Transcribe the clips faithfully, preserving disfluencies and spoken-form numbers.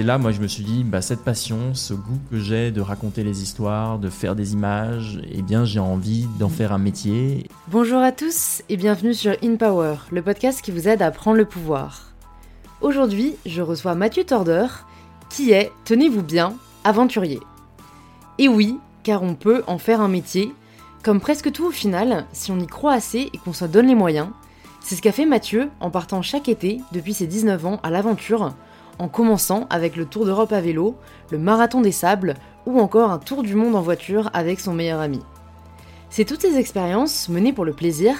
c'est là, moi, je me suis dit, bah, cette passion, ce goût que j'ai de raconter les histoires, de faire des images, eh bien, j'ai envie d'en faire un métier. Bonjour à tous et bienvenue sur InPower, le podcast qui vous aide à prendre le pouvoir. Aujourd'hui, je reçois Matthieu Tordeur, qui est, tenez-vous bien, aventurier. Et oui, car on peut en faire un métier, comme presque tout au final, si on y croit assez et qu'on se donne les moyens. C'est ce qu'a fait Matthieu en partant chaque été, depuis ses dix-neuf ans, à l'aventure, en commençant avec le Tour d'Europe à vélo, le Marathon des Sables ou encore un tour du monde en voiture avec son meilleur ami. C'est toutes ces expériences, menées pour le plaisir,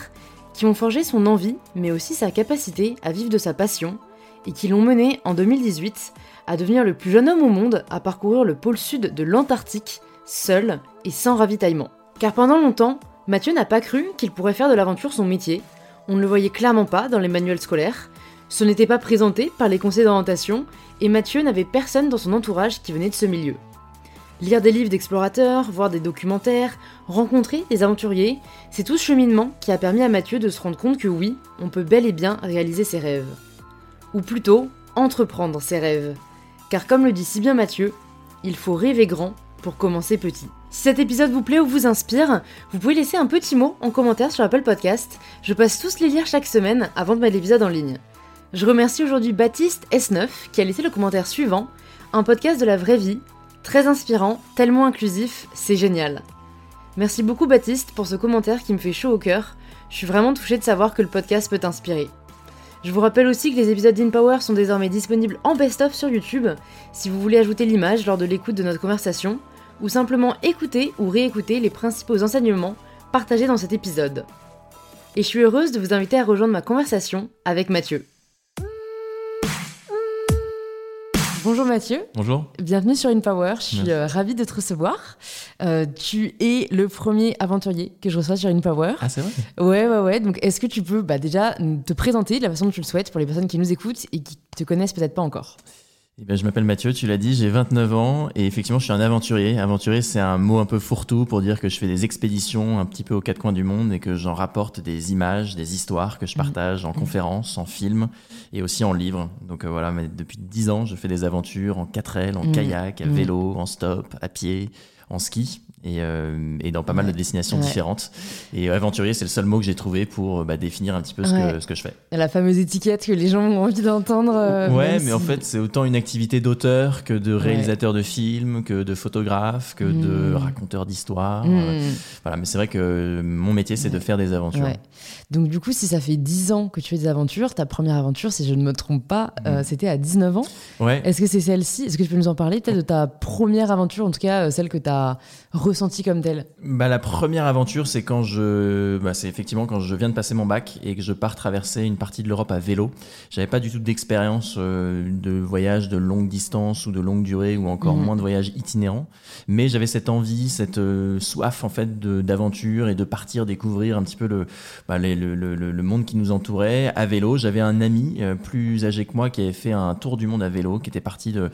qui ont forgé son envie, mais aussi sa capacité à vivre de sa passion, et qui l'ont mené, en deux mille dix-huit, à devenir le plus jeune homme au monde à parcourir le pôle sud de l'Antarctique, seul et sans ravitaillement. Car pendant longtemps, Matthieu n'a pas cru qu'il pourrait faire de l'aventure son métier. On ne le voyait clairement pas dans les manuels scolaires, ce n'était pas présenté par les conseils d'orientation, et Matthieu n'avait personne dans son entourage qui venait de ce milieu. Lire des livres d'explorateurs, voir des documentaires, rencontrer des aventuriers, c'est tout ce cheminement qui a permis à Matthieu de se rendre compte que oui, on peut bel et bien réaliser ses rêves. Ou plutôt, entreprendre ses rêves. Car comme le dit si bien Matthieu, il faut rêver grand pour commencer petit. Si cet épisode vous plaît ou vous inspire, vous pouvez laisser un petit mot en commentaire sur Apple Podcast. Je passe tous les lire chaque semaine avant de mettre l'épisode en ligne. Je remercie aujourd'hui Baptiste S neuf qui a laissé le commentaire suivant, un podcast de la vraie vie, très inspirant, tellement inclusif, c'est génial. Merci beaucoup Baptiste pour ce commentaire qui me fait chaud au cœur, je suis vraiment touchée de savoir que le podcast peut t'inspirer. Je vous rappelle aussi que les épisodes d'InPower sont désormais disponibles en best-of sur YouTube, si vous voulez ajouter l'image lors de l'écoute de notre conversation, ou simplement écouter ou réécouter les principaux enseignements partagés dans cet épisode. Et je suis heureuse de vous inviter à rejoindre ma conversation avec Matthieu. Bonjour Matthieu. Bonjour. Bienvenue sur InPower, je suis euh, ravie de te recevoir. Euh, tu es le premier aventurier que je reçois sur InPower. Ah c'est vrai ? Ouais, ouais, ouais. Donc est-ce que tu peux bah, déjà te présenter de la façon dont tu le souhaites pour les personnes qui nous écoutent et qui te connaissent peut-être pas encore ? Eh bien, je m'appelle Matthieu, tu l'as dit, j'ai vingt-neuf ans et effectivement je suis un aventurier. Aventurier, c'est un mot un peu fourre-tout pour dire que je fais des expéditions un petit peu aux quatre coins du monde et que j'en rapporte des images, des histoires que je partage en conférences, en films et aussi en livres. Donc euh, voilà, mais depuis dix ans, je fais des aventures en quatre L, en mmh. kayak, à mmh. vélo, en stop, à pied, en ski. Et, euh, et dans pas mal ouais. de destinations ouais. différentes. Et euh, aventurier, c'est le seul mot que j'ai trouvé pour bah, définir un petit peu ce, ouais. que, ce que je fais. La fameuse étiquette que les gens ont envie d'entendre. Euh, ouais, mais si... en fait, c'est autant une activité d'auteur que de réalisateur ouais. de films, que de photographe, que mmh. de raconteur d'histoires. Mmh. Euh, voilà, mais c'est vrai que mon métier, c'est ouais. de faire des aventures. Ouais. Donc du coup, si ça fait dix ans que tu fais des aventures, ta première aventure, si je ne me trompe pas, mmh. euh, c'était à dix-neuf ans. Ouais. Est-ce que c'est celle-ci ? Est-ce que tu peux nous en parler peut-être de ta première aventure, en tout cas celle que tu as ressenti comme tel ? Bah, la première aventure, c'est quand je, bah, c'est effectivement quand je viens de passer mon bac et que je pars traverser une partie de l'Europe à vélo. J'avais pas du tout d'expérience euh, de voyage de longue distance ou de longue durée ou encore mmh. moins de voyage itinérant, mais j'avais cette envie, cette euh, soif en fait de, d'aventure et de partir découvrir un petit peu le, bah, les, le, le, le monde qui nous entourait à vélo. J'avais un ami euh, plus âgé que moi qui avait fait un tour du monde à vélo, qui était parti de,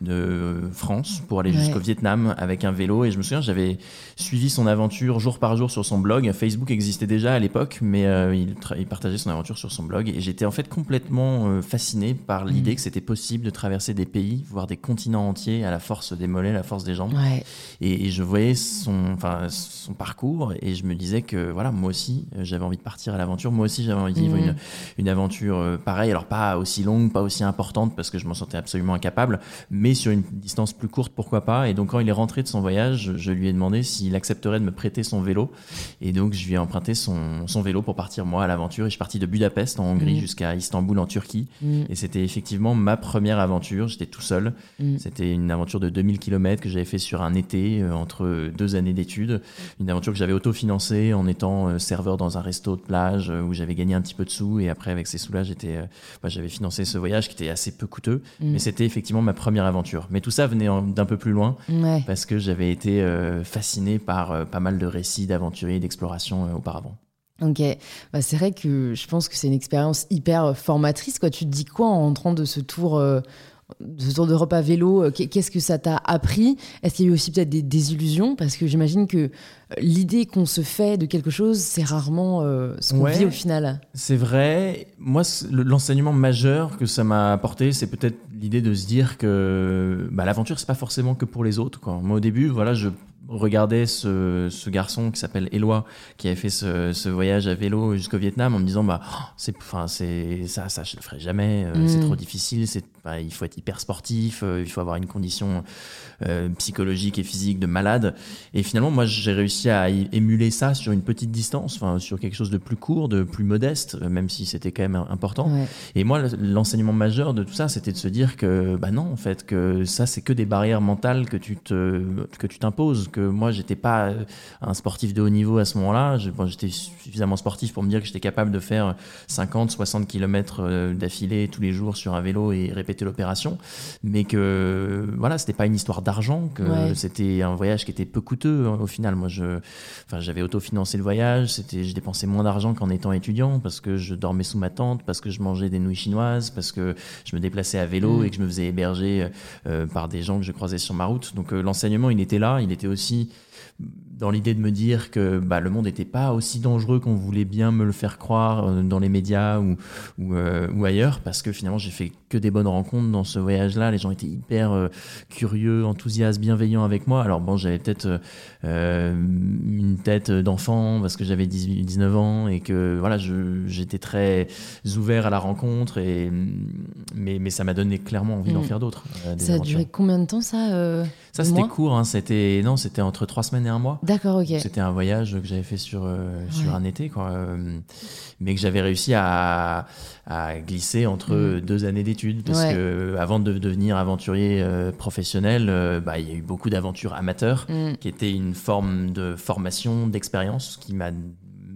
de France pour aller ouais. jusqu'au Vietnam avec un vélo, et je me souviens j'avais suivi son aventure jour par jour sur son blog. Facebook existait déjà à l'époque, mais euh, il, tra- il partageait son aventure sur son blog. Et j'étais en fait complètement euh, fasciné par l'idée mmh. que c'était possible de traverser des pays, voire des continents entiers, à la force des mollets, à la force des jambes. Ouais. Et, et je voyais son, son parcours et je me disais que voilà, moi aussi, euh, j'avais envie de partir à l'aventure. Moi aussi, j'avais envie de vivre mmh. une, une aventure euh, pareille. Alors pas aussi longue, pas aussi importante, parce que je m'en sentais absolument incapable, mais sur une distance plus courte, pourquoi pas. Et donc, quand il est rentré de son voyage, je lui ai demandé s'il accepterait de me prêter son vélo, et donc je lui ai emprunté son, son vélo pour partir moi à l'aventure, et je suis parti de Budapest en Hongrie mmh. jusqu'à Istanbul en Turquie mmh. et c'était effectivement ma première aventure, j'étais tout seul mmh. c'était une aventure de deux mille kilomètres que j'avais fait sur un été euh, entre deux années d'études, une aventure que j'avais autofinancée en étant euh, serveur dans un resto de plage euh, où j'avais gagné un petit peu de sous, et après avec ces sous là j'étais, euh, bah, j'avais financé ce voyage qui était assez peu coûteux mmh. mais c'était effectivement ma première aventure, mais tout ça venait en, d'un peu plus loin ouais. parce que j'avais été euh, fasciné par euh, pas mal de récits d'aventuriers, d'explorations euh, auparavant. Ok, bah, c'est vrai que je pense que c'est une expérience hyper formatrice, quoi. Tu te dis quoi en rentrant de ce tour, euh, de ce tour d'Europe à vélo euh, qu'est-ce que ça t'a appris ? Est-ce qu'il y a eu aussi peut-être des désillusions ? Parce que j'imagine que l'idée qu'on se fait de quelque chose, c'est rarement euh, ce qu'on ouais, vit au final. C'est vrai. Moi, l'enseignement majeur que ça m'a apporté, c'est peut-être l'idée de se dire que bah, l'aventure, c'est pas forcément que pour les autres, quoi. Moi, au début, voilà, je regardais ce, ce garçon qui s'appelle Éloi, qui avait fait ce, ce voyage à vélo jusqu'au Vietnam, en me disant bah, oh, c'est, enfin, c'est, ça, ça, je le ferai jamais, euh, mmh. c'est trop difficile, c'est, bah, il faut être hyper sportif, euh, il faut avoir une condition euh, psychologique et physique de malade. Et finalement, moi, j'ai réussi à émuler ça sur une petite distance, enfin, sur quelque chose de plus court, de plus modeste, même si c'était quand même important. Ouais. Et moi, l'enseignement majeur de tout ça, c'était de se dire que bah non, en fait, que ça, c'est que des barrières mentales que tu, te, que tu t'imposes, que moi, j'étais pas un sportif de haut niveau à ce moment-là. Je, bon, j'étais suffisamment sportif pour me dire que j'étais capable de faire cinquante, soixante kilomètres d'affilée tous les jours sur un vélo et répéter l'opération. Mais que, voilà, c'était pas une histoire d'argent, que ouais. c'était un voyage qui était peu coûteux. Au final, moi, je, enfin, j'avais autofinancé le voyage. C'était, je dépensais moins d'argent qu'en étant étudiant parce que je dormais sous ma tente, parce que je mangeais des nouilles chinoises, parce que je me déplaçais à vélo mmh. et que je me faisais héberger euh, par des gens que je croisais sur ma route. Donc, euh, l'enseignement, il était là. Il était aussi dans l'idée de me dire que bah, le monde n'était pas aussi dangereux qu'on voulait bien me le faire croire euh, dans les médias ou, ou, euh, ou ailleurs, parce que finalement j'ai fait que des bonnes rencontres dans ce voyage-là. Les gens étaient hyper euh, curieux, enthousiastes, bienveillants avec moi. Alors bon, j'avais peut-être euh, une tête d'enfant parce que j'avais dix-huit, dix-neuf ans et que voilà, je, j'étais très ouvert à la rencontre, et, mais, mais ça m'a donné clairement envie mmh. d'en faire d'autres. Euh, ça a duré combien de temps ça euh, Ça c'était mois court, hein, c'était, non, c'était entre trois semaines et un mois. D'accord, ok. C'était un voyage que j'avais fait sur, euh, ouais. sur un été, quoi, euh, mais que j'avais réussi à, à glisser entre mmh. deux années d'études, parce ouais. que avant de devenir aventurier euh, professionnel, euh, bah, il y a eu beaucoup d'aventures amateurs, mmh. qui étaient une forme de formation, d'expérience, qui m'a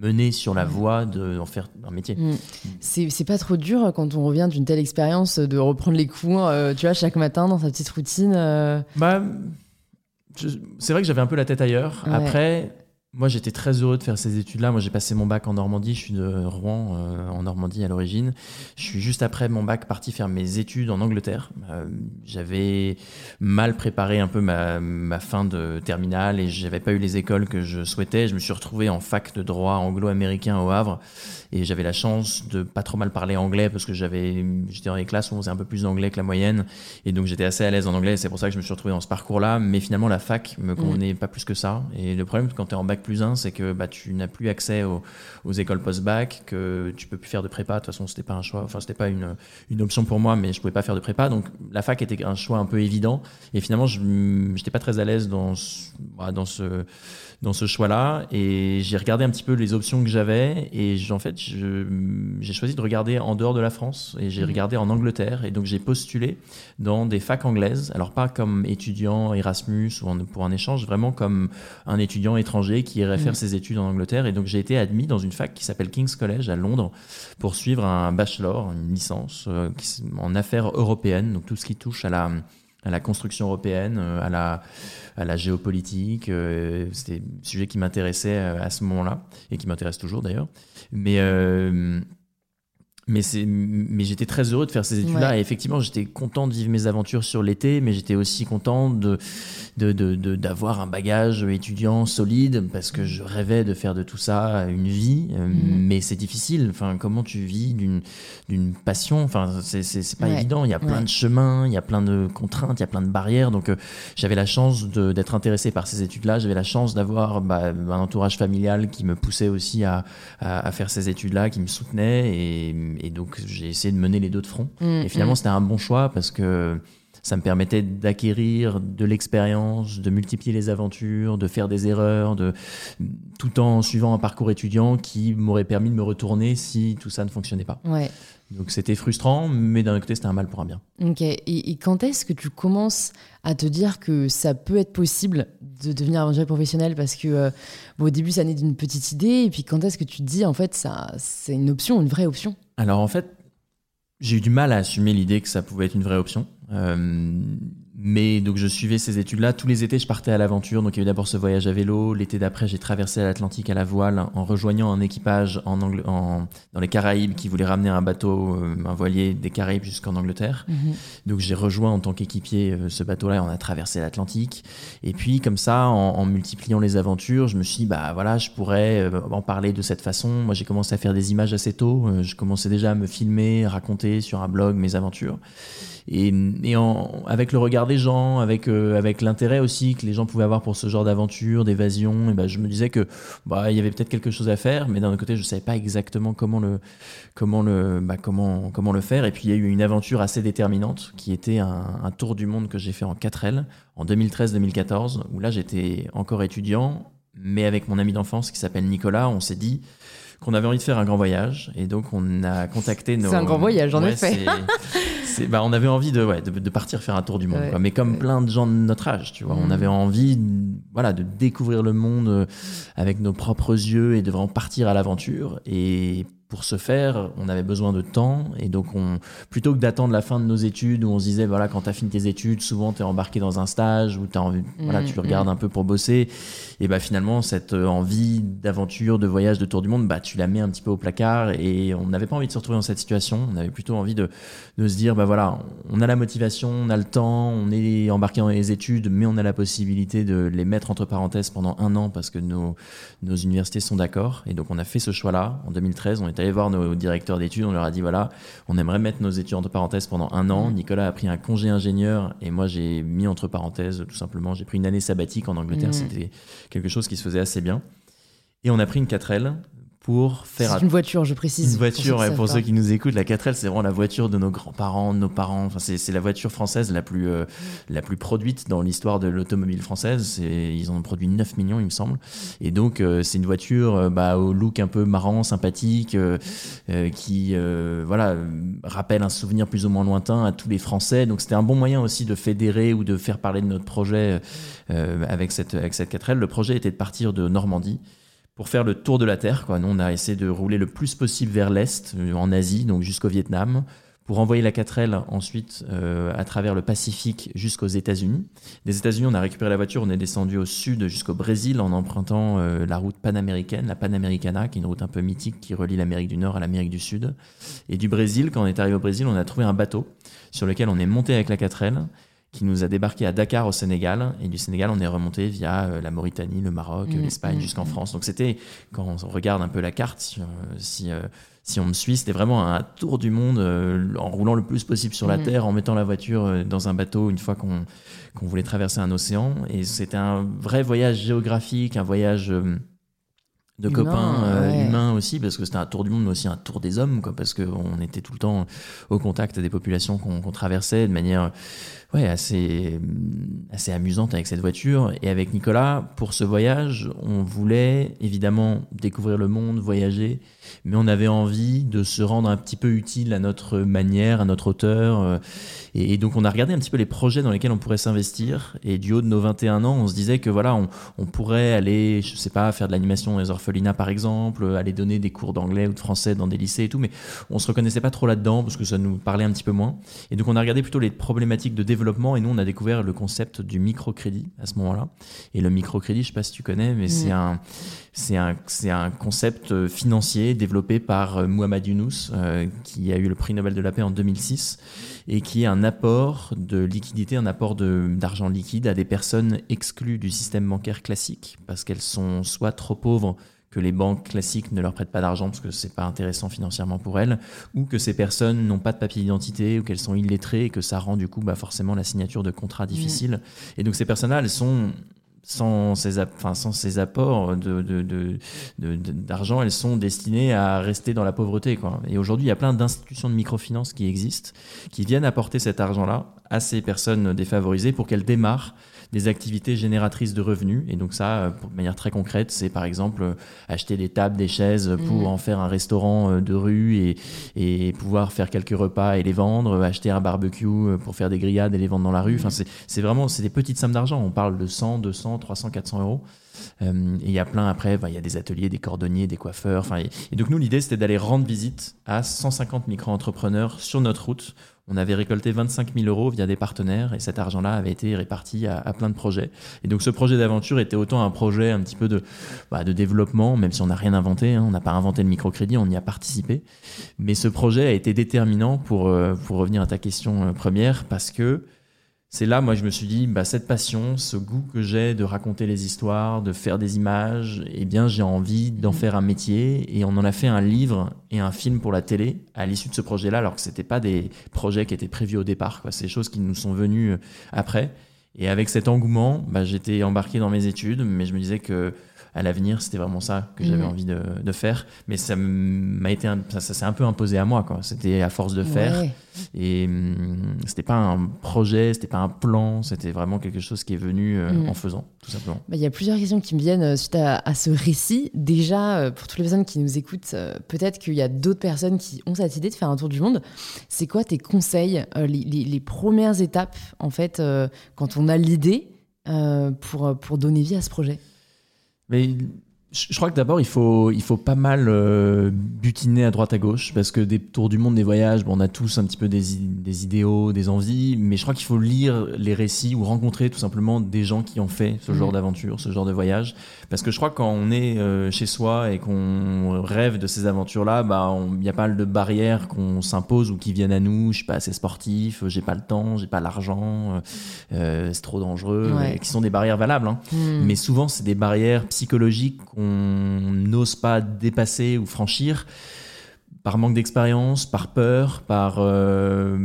mené sur la voie de, d'en faire un métier. Mmh. C'est, c'est pas trop dur quand on revient d'une telle expérience de reprendre les cours, euh, tu vois, chaque matin dans sa petite routine euh... Bah... Je, c'est vrai que j'avais un peu la tête ailleurs. Ouais. Après, moi, j'étais très heureux de faire ces études-là. Moi, j'ai passé mon bac en Normandie. Je suis de Rouen, euh, en Normandie, à l'origine. Je suis juste après mon bac parti faire mes études en Angleterre. Euh, j'avais mal préparé un peu ma, ma fin de terminale et j'avais pas eu les écoles que je souhaitais. Je me suis retrouvé en fac de droit anglo-américain au Havre et j'avais la chance de pas trop mal parler anglais parce que j'avais, j'étais dans les classes où on faisait un peu plus d'anglais que la moyenne. Et donc, j'étais assez à l'aise en anglais. C'est pour ça que je me suis retrouvé dans ce parcours-là. Mais finalement, la fac me convenait mmh. pas plus que ça. Et le problème, quand t'es en bac plus un, c'est que bah, tu n'as plus accès aux, aux écoles post-bac, que tu peux plus faire de prépa. De toute façon, c'était pas un choix, enfin c'était pas une, une option pour moi, mais je pouvais pas faire de prépa, donc la fac était un choix un peu évident. Et finalement, je n'étais pas très à l'aise dans ce, dans ce, dans ce choix-là. Et j'ai regardé un petit peu les options que j'avais, et en fait, je, j'ai choisi de regarder en dehors de la France, et j'ai regardé en Angleterre, et donc j'ai postulé dans des facs anglaises. Alors pas comme étudiant Erasmus ou en, pour un échange, vraiment comme un étudiant étranger qui qui irait faire mmh. ses études en Angleterre. Et donc, j'ai été admis dans une fac qui s'appelle King's College à Londres pour suivre un bachelor, une licence euh, qui, en affaires européennes, donc tout ce qui touche à la, à la construction européenne, à la, à la géopolitique. Euh, c'était un sujet qui m'intéressait à ce moment-là et qui m'intéresse toujours d'ailleurs. Mais... Euh, Mais, c'est, mais j'étais très heureux de faire ces études-là, ouais. et effectivement j'étais content de vivre mes aventures sur l'été, mais j'étais aussi content de, de, de, de, d'avoir un bagage étudiant solide, parce que je rêvais de faire de tout ça une vie, mmh. mais c'est difficile. Enfin, comment tu vis d'une, d'une passion, enfin, c'est, c'est, c'est pas ouais. évident, il y a plein ouais. de chemins, il y a plein de contraintes, il y a plein de barrières. Donc euh, j'avais la chance de, d'être intéressé par ces études-là, j'avais la chance d'avoir bah, un entourage familial qui me poussait aussi à, à, à faire ces études-là, qui me soutenait, et et donc j'ai essayé de mener les deux de front, mmh, et finalement mmh. c'était un bon choix parce que ça me permettait d'acquérir de l'expérience, de multiplier les aventures, de faire des erreurs, de... tout en suivant un parcours étudiant qui m'aurait permis de me retourner si tout ça ne fonctionnait pas. Ouais. Donc c'était frustrant, mais d'un côté c'était un mal pour un bien. Ok. Et, et quand est-ce que tu commences à te dire que ça peut être possible de devenir aventurier professionnel, parce que euh, bon, au début ça naît d'une petite idée, et puis quand est-ce que tu te dis en fait ça, c'est une option, une vraie option? Alors en fait, j'ai eu du mal à assumer l'idée que ça pouvait être une vraie option. Euh, Mais donc je suivais ces études-là. Tous les étés, je partais à l'aventure. Donc il y a eu d'abord ce voyage à vélo. L'été d'après, j'ai traversé l'Atlantique à la voile en rejoignant un équipage en Angl- en, dans les Caraïbes qui voulait ramener un bateau, euh, un voilier des Caraïbes jusqu'en Angleterre. Mm-hmm. Donc j'ai rejoint en tant qu'équipier euh, ce bateau-là et on a traversé l'Atlantique. Et puis comme ça, en, en multipliant les aventures, je me suis dit, bah voilà, je pourrais euh, en parler de cette façon. Moi, j'ai commencé à faire des images assez tôt. Euh, je commençais déjà à me filmer, raconter sur un blog mes aventures. Et, et en, avec le regard des gens, avec, euh, avec l'intérêt aussi que les gens pouvaient avoir pour ce genre d'aventure, d'évasion, et bah, je me disais que bah, y avait peut-être quelque chose à faire, mais d'un autre côté je ne savais pas exactement comment le, comment, le, bah, comment, comment le faire. Et puis il y a eu une aventure assez déterminante qui était un, un tour du monde que j'ai fait en quatre L en deux mille treize deux mille quatorze, où là j'étais encore étudiant, mais avec mon ami d'enfance qui s'appelle Nicolas, on s'est dit qu'on avait envie de faire un grand voyage, et donc on a contacté nos... C'est un grand voyage, en ouais, effet. C'est... c'est... Bah, on avait envie de, ouais, de, de partir faire un tour du monde, ouais, quoi. Mais comme ouais. plein de gens de notre âge, tu vois, mmh. on avait envie voilà, de découvrir le monde avec nos propres yeux et de vraiment partir à l'aventure. Et pour ce faire, on avait besoin de temps, et donc on, plutôt que d'attendre la fin de nos études où on se disait voilà, quand t'as fini tes études, souvent t'es embarqué dans un stage où t'as envie, mmh, voilà, tu mmh. regardes un peu pour bosser, et bah finalement cette envie d'aventure, de voyage, de tour du monde, bah tu la mets un petit peu au placard, et on n'avait pas envie de se retrouver dans cette situation. On avait plutôt envie de, de se dire bah voilà, on a la motivation, on a le temps, on est embarqué dans les études, mais on a la possibilité de les mettre entre parenthèses pendant un an parce que nos, nos universités sont d'accord. Et donc on a fait ce choix-là en deux mille treize. On était allé voir nos directeurs d'études, on leur a dit voilà, on aimerait mettre nos études entre parenthèses pendant un an. Nicolas a pris un congé ingénieur et moi j'ai mis entre parenthèses, tout simplement, j'ai pris une année sabbatique en Angleterre, mmh. c'était quelque chose qui se faisait assez bien. Et on a pris une quatre L pour faire... C'est à... une voiture, je précise. Une voiture, pour, ceux, ouais, pour ceux qui nous écoutent, la quatre L, c'est vraiment la voiture de nos grands-parents, de nos parents. Enfin, c'est, c'est la voiture française la plus, euh, la plus produite dans l'histoire de l'automobile française. C'est, ils en ont produit neuf millions, il me semble. Et donc, euh, c'est une voiture euh, bah, au look un peu marrant, sympathique, euh, euh, qui euh, voilà, rappelle un souvenir plus ou moins lointain à tous les Français. Donc, c'était un bon moyen aussi de fédérer ou de faire parler de notre projet euh, avec, cette, avec cette quatre L. Le projet était de partir de Normandie pour faire le tour de la Terre, quoi. Nous, on a essayé de rouler le plus possible vers l'Est, en Asie, donc jusqu'au Vietnam, pour envoyer la quatre L ensuite euh, à travers le Pacifique jusqu'aux États-Unis. Des États-Unis, on a récupéré la voiture, on est descendu au sud jusqu'au Brésil en empruntant euh, la route panaméricaine, la Panamericana, qui est une route un peu mythique qui relie l'Amérique du Nord à l'Amérique du Sud. Et du Brésil, quand on est arrivé au Brésil, on a trouvé un bateau sur lequel on est monté avec la quatre L, qui nous a débarqué à Dakar au Sénégal, et du Sénégal on est remonté via la Mauritanie, le Maroc, mmh, l'Espagne, mmh, jusqu'en France. Donc c'était, quand on regarde un peu la carte, si, si, si on me suit, c'était vraiment un tour du monde en roulant le plus possible sur mmh. la Terre, en mettant la voiture dans un bateau une fois qu'on, qu'on voulait traverser un océan. Et c'était un vrai voyage géographique, un voyage... de humain, copains euh, ouais. humains aussi, parce que c'était un tour du monde mais aussi un tour des hommes, quoi, parce qu'on était tout le temps au contact des populations qu'on, qu'on traversait de manière ouais, assez, assez amusante avec cette voiture. Et avec Nicolas, pour ce voyage, on voulait évidemment découvrir le monde, voyager, mais on avait envie de se rendre un petit peu utile à notre manière, à notre hauteur, et, et donc on a regardé un petit peu les projets dans lesquels on pourrait s'investir, et du haut de nos vingt et un ans, on se disait que voilà, on, on pourrait aller, je sais pas, faire de l'animation dans les orphelins Felina par exemple, aller donner des cours d'anglais ou de français dans des lycées et tout, mais on se reconnaissait pas trop là-dedans parce que ça nous parlait un petit peu moins. Et donc on a regardé plutôt les problématiques de développement, et nous on a découvert le concept du microcrédit à ce moment-là. Et le microcrédit, je sais pas si tu connais, mais mmh. c'est un c'est un c'est un concept financier développé par Muhammad Yunus euh, qui a eu le prix Nobel de la paix en deux mille six, et qui est un apport de liquidité, un apport de d'argent liquide à des personnes exclues du système bancaire classique parce qu'elles sont soit trop pauvres que les banques classiques ne leur prêtent pas d'argent parce que c'est pas intéressant financièrement pour elles, ou que ces personnes n'ont pas de papier d'identité, ou qu'elles sont illettrées, et que ça rend du coup bah, forcément la signature de contrat difficile. Mmh. Et donc ces personnes-là, elles sont sans ces, app- enfin, sans ces apports de, de, de, de, de, d'argent, elles sont destinées à rester dans la pauvreté, quoi. Et aujourd'hui, il y a plein d'institutions de microfinance qui existent, qui viennent apporter cet argent-là à ces personnes défavorisées pour qu'elles démarrent des activités génératrices de revenus. Et donc ça, de manière très concrète, c'est par exemple acheter des tables, des chaises pour mmh. en faire un restaurant de rue et, et pouvoir faire quelques repas et les vendre, acheter un barbecue pour faire des grillades et les vendre dans la rue. Mmh. Enfin, c'est, c'est vraiment c'est des petites sommes d'argent. On parle de cent, deux cents, trois cents, quatre cents euros. Euh, et il y a plein après, ben, il y a des ateliers, des cordonniers, des coiffeurs. Et, et donc nous, l'idée, c'était d'aller rendre visite à cent cinquante micro-entrepreneurs sur notre route. On avait récolté vingt-cinq mille euros via des partenaires et cet argent-là avait été réparti à, à plein de projets. Et donc ce projet d'aventure était autant un projet un petit peu de, bah, de développement, même si on n'a rien inventé, hein, on n'a pas inventé le microcrédit, on y a participé. Mais ce projet a été déterminant pour, euh, pour revenir à ta question première, parce que c'est là, moi, je me suis dit, bah, cette passion, ce goût que j'ai de raconter les histoires, de faire des images, eh bien, j'ai envie d'en faire un métier. Et on en a fait un livre et un film pour la télé à l'issue de ce projet-là, alors que c'était pas des projets qui étaient prévus au départ, quoi. C'est des choses qui nous sont venues après. Et avec cet engouement, bah, j'étais embarqué dans mes études, mais je me disais que à l'avenir, c'était vraiment ça que j'avais mmh. envie de, de faire. Mais ça m'a été, un, ça, ça s'est un peu imposé à moi, quoi. C'était à force de faire. Ouais. Et hum, c'était pas un projet, c'était pas un plan, c'était vraiment quelque chose qui est venu euh, mmh. en faisant, tout simplement. Bah, y a plusieurs questions qui me viennent suite à, à ce récit. Déjà, euh, pour toutes les personnes qui nous écoutent, euh, peut-être qu'il y a d'autres personnes qui ont cette idée de faire un tour du monde. C'est quoi tes conseils, euh, les, les, les premières étapes, en fait, euh, quand on a l'idée euh, pour, pour donner vie à ce projet? Mais je crois que d'abord, il faut, il faut pas mal euh, butiner à droite à gauche, parce que des tours du monde, des voyages, bon, on a tous un petit peu des, des idéaux, des envies, mais je crois qu'il faut lire les récits ou rencontrer tout simplement des gens qui ont fait ce genre mmh. d'aventure, ce genre de voyage. Parce que je crois que quand on est euh, chez soi et qu'on rêve de ces aventures-là, bah, il y a pas mal de barrières qu'on s'impose ou qui viennent à nous. Je suis pas assez sportif, j'ai pas le temps, j'ai pas l'argent, euh, c'est trop dangereux, ouais. qui sont des barrières valables. Hein. Mmh. Mais souvent, c'est des barrières psychologiques on n'ose pas dépasser ou franchir par manque d'expérience, par peur, par... Euh...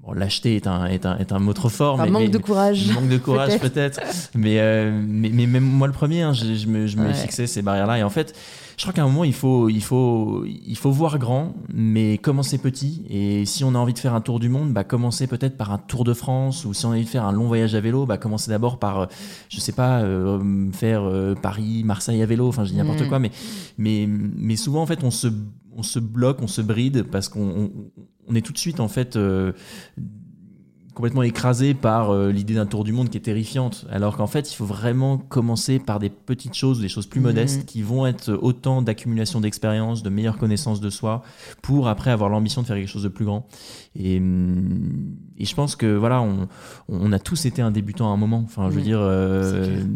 Bon, lâcheté est un, est, un, est un mot trop fort. Par mais, manque mais, de courage. Manque de courage peut-être. peut-être. mais, euh, mais, mais même moi le premier, hein, je, je me, je me ouais. fixais ces barrières-là. Et en fait, je crois qu'à un moment, il faut, il faut, il faut voir grand, mais commencer petit. Et si on a envie de faire un tour du monde, bah, commencer peut-être par un tour de France, ou si on a envie de faire un long voyage à vélo, bah, commencer d'abord par, je sais pas, euh, faire euh, Paris, Marseille à vélo, enfin, je dis n'importe mmh. quoi, mais, mais, mais souvent, en fait, on se, on se bloque, on se bride parce qu'on, on, on est tout de suite, en fait, euh, complètement écrasé par euh, l'idée d'un tour du monde qui est terrifiante, alors qu'en fait il faut vraiment commencer par des petites choses, des choses plus mmh. modestes qui vont être autant d'accumulation d'expérience, de meilleure connaissance de soi, pour après avoir l'ambition de faire quelque chose de plus grand. Et, et je pense que voilà, on, on a tous été un débutant à un moment, enfin je veux mmh. dire euh, c'est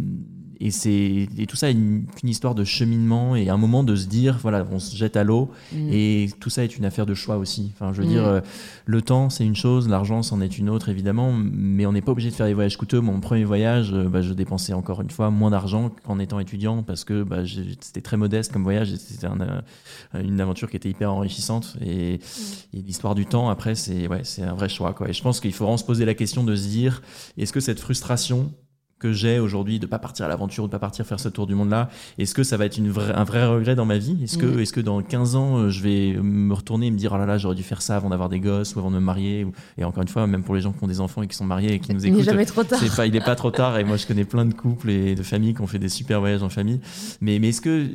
et, c'est, et tout ça est une, une histoire de cheminement et un moment de se dire voilà, on se jette à l'eau mmh. et tout ça est une affaire de choix aussi, enfin je veux mmh. dire euh, le temps c'est une chose, l'argent c'en est une autre évidemment, mais on n'est pas obligé de faire des voyages coûteux. Mon premier voyage, bah, je dépensais encore une fois moins d'argent qu'en étant étudiant, parce que bah, c'était très modeste comme voyage, c'était un, euh, une aventure qui était hyper enrichissante. Et, mmh. et l'histoire du temps après, c'est, ouais, c'est un vrai choix, quoi. Et je pense qu'il faut vraiment se poser la question de se dire, est-ce que cette frustration que j'ai aujourd'hui de pas partir à l'aventure, de pas partir faire ce tour du monde-là, est-ce que ça va être une vraie, un vrai regret dans ma vie? Est-ce que, mmh. est-ce que dans quinze ans, je vais me retourner et me dire, oh là là, j'aurais dû faire ça avant d'avoir des gosses ou avant de me marier? Et encore une fois, même pour les gens qui ont des enfants et qui sont mariés et qui nous écoutent, il n'est jamais trop tard. C'est pas, il n'est pas trop tard. Et moi, je connais plein de couples et de familles qui ont fait des super voyages en famille. Mais, mais est-ce que,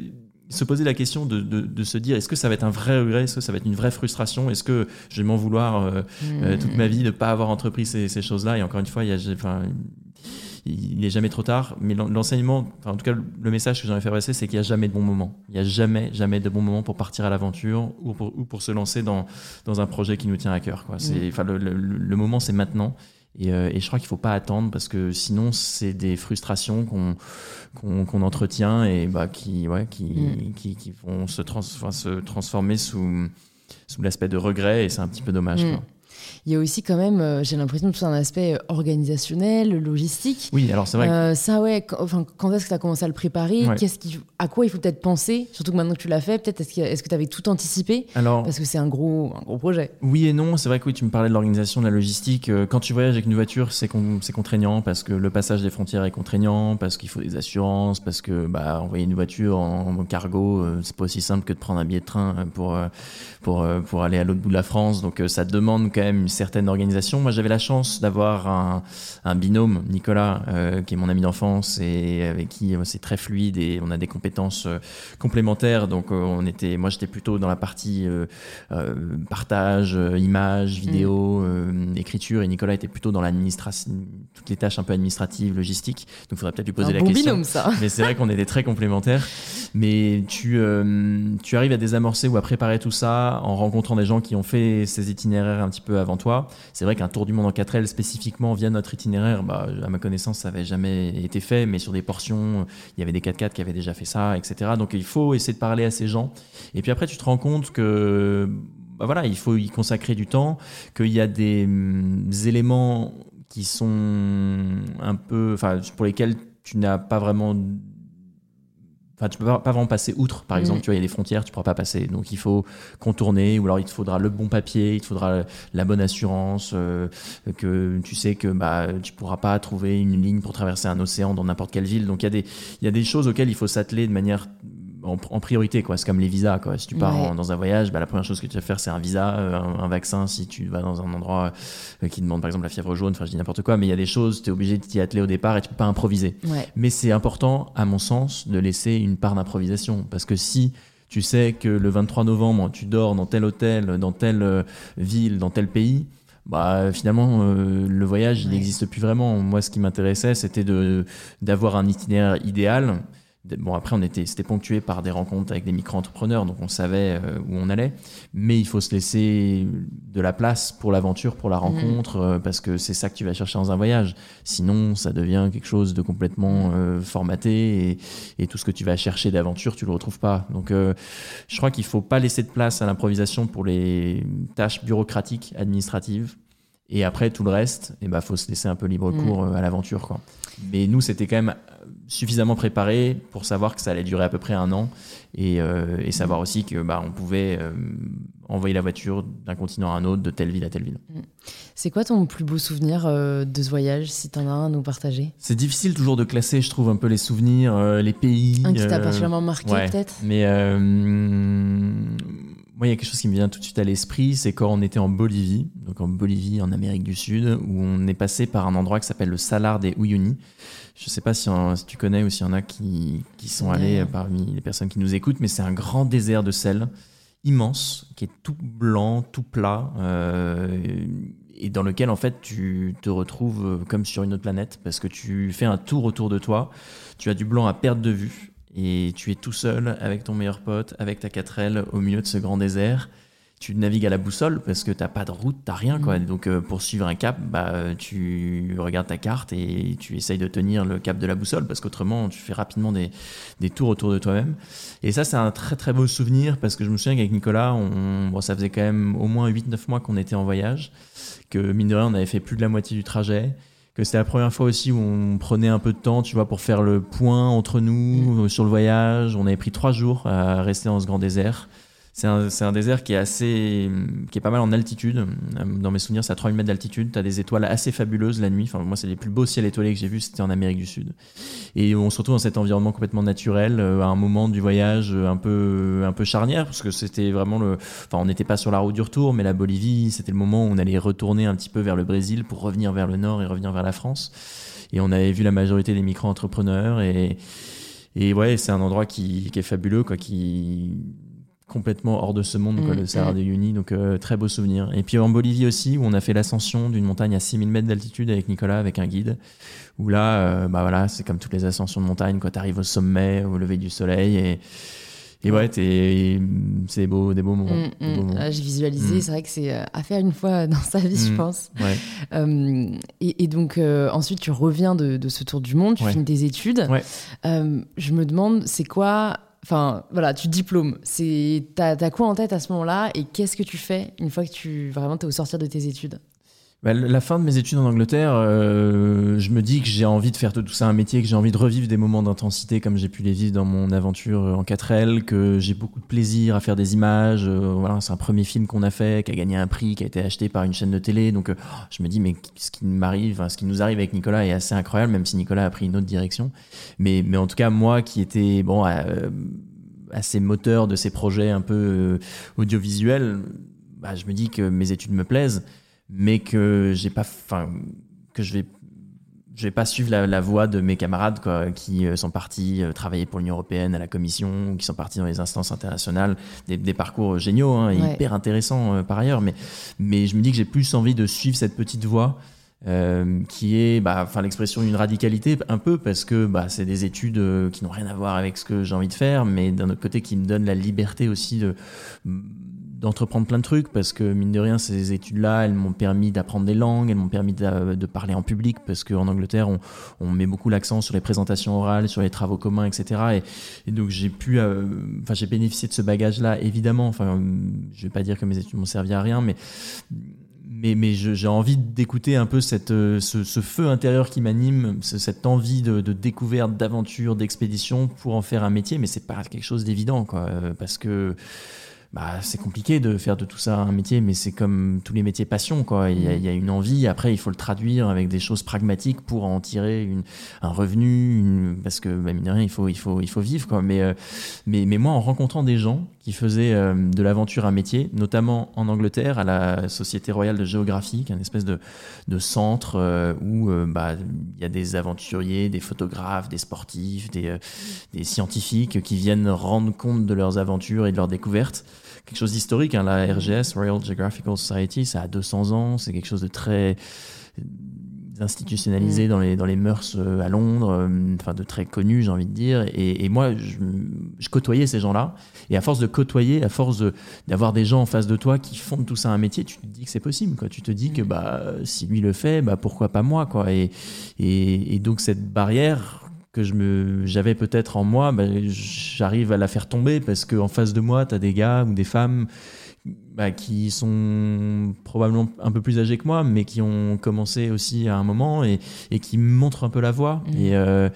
se poser la question de, de, de se dire, est-ce que ça va être un vrai regret, est-ce que ça va être une vraie frustration, est-ce que je vais m'en vouloir euh, mmh. euh, toute ma vie de pas avoir entrepris ces, ces choses-là? Et encore une fois, il y a, enfin, il n'est jamais trop tard, mais l'enseignement, enfin, en tout cas le message que j'ai envie de faire passer, c'est qu'il n'y a jamais de bon moment. Il n'y a jamais, jamais de bon moment pour partir à l'aventure ou pour, ou pour se lancer dans, dans un projet qui nous tient à cœur, quoi. C'est, enfin, le, le, le moment, c'est maintenant. Et, euh, et je crois qu'il ne faut pas attendre, parce que sinon, c'est des frustrations qu'on, qu'on, qu'on entretient et bah, qui, ouais, qui, mmh. qui, qui vont se, trans, enfin, se transformer sous, sous l'aspect de regret, et c'est un petit peu dommage, mmh. quoi. Il y a aussi quand même, euh, j'ai l'impression, tout un aspect organisationnel, logistique. Oui, alors c'est vrai. Euh, que... Ça, ouais, qu- enfin, quand est-ce que tu as commencé à le préparer? ouais. Qu'est-ce qu'il, à quoi il faut peut-être penser? Surtout que maintenant que tu l'as fait, peut-être, est-ce, est-ce que tu avais tout anticipé? Alors, parce que c'est un gros, un gros projet. Oui et non, c'est vrai que oui, tu me parlais de l'organisation, de la logistique. Quand tu voyages avec une voiture, c'est, con, c'est contraignant, parce que le passage des frontières est contraignant, parce qu'il faut des assurances, parce que bah, envoyer une voiture en, en cargo, euh, c'est pas aussi simple que de prendre un billet de train pour, euh, pour, euh, pour aller à l'autre bout de la France. Donc euh, ça demande quand même une certaine organisation. Moi, j'avais la chance d'avoir un, un binôme, Nicolas, euh, qui est mon ami d'enfance et avec qui euh, c'est très fluide et on a des compétences euh, complémentaires. Donc, euh, on était, moi, j'étais plutôt dans la partie euh, euh, partage, euh, images, vidéos, mmh. euh, écriture, et Nicolas était plutôt dans l'administration, toutes les tâches un peu administratives, logistiques. Donc, il faudrait peut-être lui poser un la bon question. Binôme, ça. Mais c'est vrai qu'on était très complémentaires. Mais tu, euh, tu arrives à désamorcer ou à préparer tout ça en rencontrant des gens qui ont fait ces itinéraires un petit peu avant toi. C'est vrai qu'un tour du monde en quatre L spécifiquement via notre itinéraire, bah, à ma connaissance, ça n'avait jamais été fait, mais sur des portions, il y avait des quatre quatre qui avaient déjà fait ça, et cetera. Donc il faut essayer de parler à ces gens. Et puis après, tu te rends compte que bah, voilà, il faut y consacrer du temps, qu'il y a des, des éléments qui sont un peu, enfin, pour lesquels tu n'as pas vraiment. Enfin, tu peux pas vraiment passer outre, par exemple, mmh. tu vois, il y a des frontières, tu pourras pas passer. Donc, il faut contourner, ou alors il te faudra le bon papier, il te faudra la bonne assurance, euh, que tu sais que, bah, tu pourras pas trouver une ligne pour traverser un océan dans n'importe quelle ville. Donc, il y a des, il y a des choses auxquelles il faut s'atteler de manière en, en priorité, quoi. C'est comme les visas, quoi. Si tu pars ouais. en, dans un voyage, bah, la première chose que tu vas faire, c'est un visa, un, un vaccin, si tu vas dans un endroit qui demande, par exemple, la fièvre jaune, enfin, je dis n'importe quoi, mais il y a des choses, t'es obligé de t'y atteler au départ et tu peux pas improviser. Ouais. Mais c'est important, à mon sens, de laisser une part d'improvisation, parce que si tu sais que le vingt-trois novembre tu dors dans tel hôtel, dans telle ville, dans tel pays, bah finalement euh, le voyage ouais. il n'existe plus vraiment. Moi, ce qui m'intéressait, c'était de d'avoir un itinéraire idéal. Bon, après on était c'était ponctué par des rencontres avec des micro-entrepreneurs, donc on savait euh, où on allait, mais il faut se laisser de la place pour l'aventure, pour la rencontre, mmh. euh, parce que c'est ça que tu vas chercher dans un voyage. Sinon, ça devient quelque chose de complètement euh, formaté, et, et tout ce que tu vas chercher d'aventure, tu le retrouves pas. Donc euh, je crois qu'il faut pas laisser de place à l'improvisation pour les tâches bureaucratiques, administratives, et après tout le reste, et ben bah, faut se laisser un peu libre cours mmh. à l'aventure, quoi. Mais nous, c'était quand même suffisamment préparé pour savoir que ça allait durer à peu près un an, et, euh, et savoir aussi que bah, on pouvait euh, envoyer la voiture d'un continent à un autre, de telle ville à telle ville. C'est quoi ton plus beau souvenir euh, de ce voyage, si t'en as un à nous partager? C'est difficile toujours de classer, je trouve, un peu les souvenirs, euh, les pays. Un qui t'a euh, particulièrement marqué, ouais, peut-être. Mais euh, moi, il y a quelque chose qui me vient tout de suite à l'esprit, c'est quand on était en Bolivie, donc en Bolivie, en Amérique du Sud, où on est passé par un endroit qui s'appelle le Salar de Uyuni. Je ne sais pas si, en, si tu connais, ou s'il y en a qui, qui sont allés ouais. parmi les personnes qui nous écoutent, mais c'est un grand désert de sel immense, qui est tout blanc, tout plat, euh, et dans lequel en fait tu te retrouves comme sur une autre planète, parce que tu fais un tour autour de toi, tu as du blanc à perte de vue, et tu es tout seul avec ton meilleur pote, avec ta quatre L, au milieu de ce grand désert. Tu navigues à la boussole parce que t'as pas de route, t'as rien, quoi. Donc euh, pour suivre un cap, bah tu regardes ta carte et tu essayes de tenir le cap de la boussole, parce qu'autrement tu fais rapidement des des tours autour de toi-même. Et ça, c'est un très très beau souvenir, parce que je me souviens qu'avec Nicolas, on bon, ça faisait quand même au moins huit neuf mois qu'on était en voyage, que mine de rien on avait fait plus de la moitié du trajet, que c'était la première fois aussi où on prenait un peu de temps, tu vois, pour faire le point entre nous mmh. sur le voyage. On avait pris trois jours à rester dans ce grand désert. C'est un, c'est un désert qui est assez, qui est pas mal en altitude. Dans mes souvenirs, c'est à trois mille mètres d'altitude. T'as des étoiles assez fabuleuses la nuit. Enfin, moi, c'est les plus beaux ciels étoilés que j'ai vus. C'était en Amérique du Sud. Et on se retrouve dans cet environnement complètement naturel, à un moment du voyage un peu, un peu charnière, parce que c'était vraiment le, enfin, on n'était pas sur la route du retour, mais la Bolivie, c'était le moment où on allait retourner un petit peu vers le Brésil pour revenir vers le nord et revenir vers la France. Et on avait vu la majorité des micro-entrepreneurs, et, et ouais, c'est un endroit qui, qui est fabuleux, quoi, qui, complètement hors de ce monde, quoi, mmh, le Salar de Uyuni. Donc euh, très beau souvenir. Et puis en Bolivie aussi, où on a fait l'ascension d'une montagne à six mille mètres d'altitude avec Nicolas, avec un guide, où là euh, bah voilà, c'est comme toutes les ascensions de montagne, quoi. T'arrives au sommet, au lever du soleil, et et ouais, t'es, c'est des beaux, des beaux moments. Mmh, des beaux moments. Euh, j'ai visualisé, mmh. c'est vrai que c'est à faire une fois dans sa vie, mmh, je pense. Ouais. Euh, et, et donc, euh, ensuite, tu reviens de, de ce tour du monde, tu ouais. finis tes études. Ouais. Euh, je me demande, c'est quoi... Enfin, voilà, tu diplômes. C'est, t'as, t'as quoi en tête à ce moment-là, et qu'est-ce que tu fais une fois que tu vraiment t'es au sortir de tes études? Bah, la fin de mes études en Angleterre, euh, je me dis que j'ai envie de faire de tout ça un métier, que j'ai envie de revivre des moments d'intensité comme j'ai pu les vivre dans mon aventure en quatre L, que j'ai beaucoup de plaisir à faire des images. Euh, voilà, c'est un premier film qu'on a fait, qui a gagné un prix, qui a été acheté par une chaîne de télé. Donc, euh, je me dis, mais ce qui m'arrive, hein, ce qui nous arrive avec Nicolas est assez incroyable, même si Nicolas a pris une autre direction. Mais, mais en tout cas, moi qui étais, bon, euh, assez moteur de ces projets un peu euh, audiovisuels, bah, je me dis que mes études me plaisent. mais que j'ai pas, enfin, que je vais, je vais pas suivre la, la voie de mes camarades, quoi, qui sont partis travailler pour l'Union européenne à la Commission, qui sont partis dans les instances internationales, des, des parcours géniaux, hein, et ouais. hyper intéressants euh, par ailleurs, mais, mais je me dis que j'ai plus envie de suivre cette petite voie. Euh, qui est, bah, enfin, l'expression d'une radicalité un peu, parce que bah, c'est des études euh, qui n'ont rien à voir avec ce que j'ai envie de faire, mais d'un autre côté qui me donne la liberté aussi de, d'entreprendre plein de trucs, parce que mine de rien, ces études-là, elles m'ont permis d'apprendre des langues, elles m'ont permis de, de parler en public, parce qu'en Angleterre on, on met beaucoup l'accent sur les présentations orales, sur les travaux communs, etc. et, et donc j'ai pu, enfin euh, j'ai bénéficié de ce bagage-là, évidemment. Enfin, je vais pas dire que mes études m'ont servi à rien, mais Mais, mais je, j'ai envie d'écouter un peu cette, ce, ce feu intérieur qui m'anime, ce, cette envie de, de découverte, d'aventure, d'expédition, pour en faire un métier. Mais c'est pas quelque chose d'évident, quoi, parce que bah, c'est compliqué de faire de tout ça un métier, mais c'est comme tous les métiers passion, quoi. Il y a, il y a une envie, après il faut le traduire avec des choses pragmatiques pour en tirer une, un revenu, une, parce que bah, mine de rien, il faut, il faut, il faut vivre, quoi. Mais, mais, mais moi, en rencontrant des gens qui faisait euh, de l'aventure un métier, notamment en Angleterre, à la Société Royale de Géographie, qui est une espèce de, de centre euh, où il euh, bah, y a des aventuriers, des photographes, des sportifs, des, euh, des scientifiques qui viennent rendre compte de leurs aventures et de leurs découvertes. Quelque chose d'historique, hein, la R G S, Royal Geographical Society, ça a deux cents ans, c'est quelque chose de très institutionnalisé dans les, dans les mœurs à Londres, enfin de très connu, j'ai envie de dire. Et, et moi, je, je côtoyais ces gens-là. Et à force de côtoyer, à force de, d'avoir des gens en face de toi qui font de tout ça un métier, tu te dis que c'est possible, quoi. Tu te dis que bah, si lui le fait, bah, pourquoi pas moi, quoi. Et, et, et donc cette barrière que je me, j'avais peut-être en moi, bah, j'arrive à la faire tomber, parce qu'en face de moi, tu as des gars ou des femmes bah, qui sont probablement un peu plus âgés que moi, mais qui ont commencé aussi à un moment et, et qui me montrent un peu la voie. Mmh. Et, euh,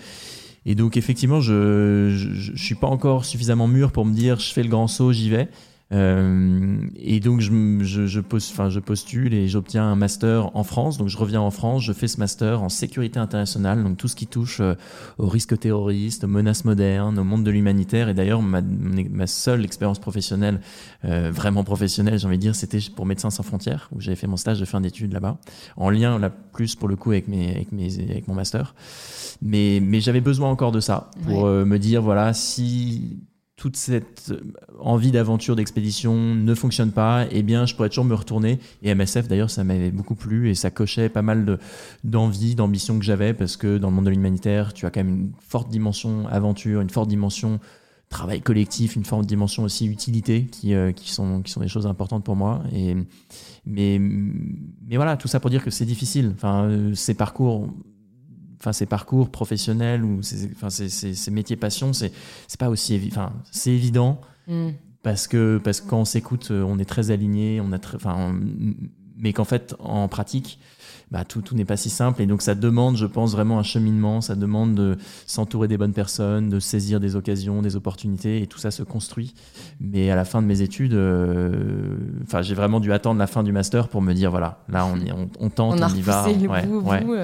et donc, effectivement, je, je, je suis pas encore suffisamment mûr pour me dire « je fais le grand saut, j'y vais ». Euh, et donc je, je, je, post, enfin, je postule et j'obtiens un master en France, donc je reviens en France, je fais ce master en sécurité internationale, donc tout ce qui touche euh, aux risques terroristes, aux menaces modernes, au monde de l'humanitaire. Et d'ailleurs ma, ma seule expérience professionnelle, euh, vraiment professionnelle, j'ai envie de dire, c'était pour Médecins Sans Frontières, où j'avais fait mon stage de fin d'études là-bas, en lien là plus pour le coup avec, mes, avec, mes, avec mon master, mais, mais j'avais besoin encore de ça pour ouais. euh, me dire voilà, si toute cette envie d'aventure, d'expédition ne fonctionne pas, eh bien, je pourrais toujours me retourner. Et M S F, d'ailleurs, ça m'avait beaucoup plu et ça cochait pas mal de, d'envie, d'ambition que j'avais, parce que dans le monde de l'humanitaire, tu as quand même une forte dimension aventure, une forte dimension travail collectif, une forte dimension aussi utilité qui, euh, qui, sont, qui sont des choses importantes pour moi. Et, mais, mais voilà, tout ça pour dire que c'est difficile. Enfin, euh, ces parcours... Enfin, ces parcours professionnels ou ces, enfin, ces, ces, ces métiers passion, c'est, c'est pas aussi évi- enfin, c'est évident mm. parce que parce que quand on s'écoute, on est très aligné, on a très, enfin, on, mais qu'en fait, en pratique, bah, tout, tout n'est pas si simple. Et donc, ça demande, je pense, vraiment un cheminement. Ça demande de s'entourer des bonnes personnes, de saisir des occasions, des opportunités. Et tout ça se construit. Mais à la fin de mes études, euh, j'ai vraiment dû attendre la fin du master pour me dire, voilà, là, on, y, on, on tente, on, on y va. On a repoussé le ouais, bout, ouais. bout.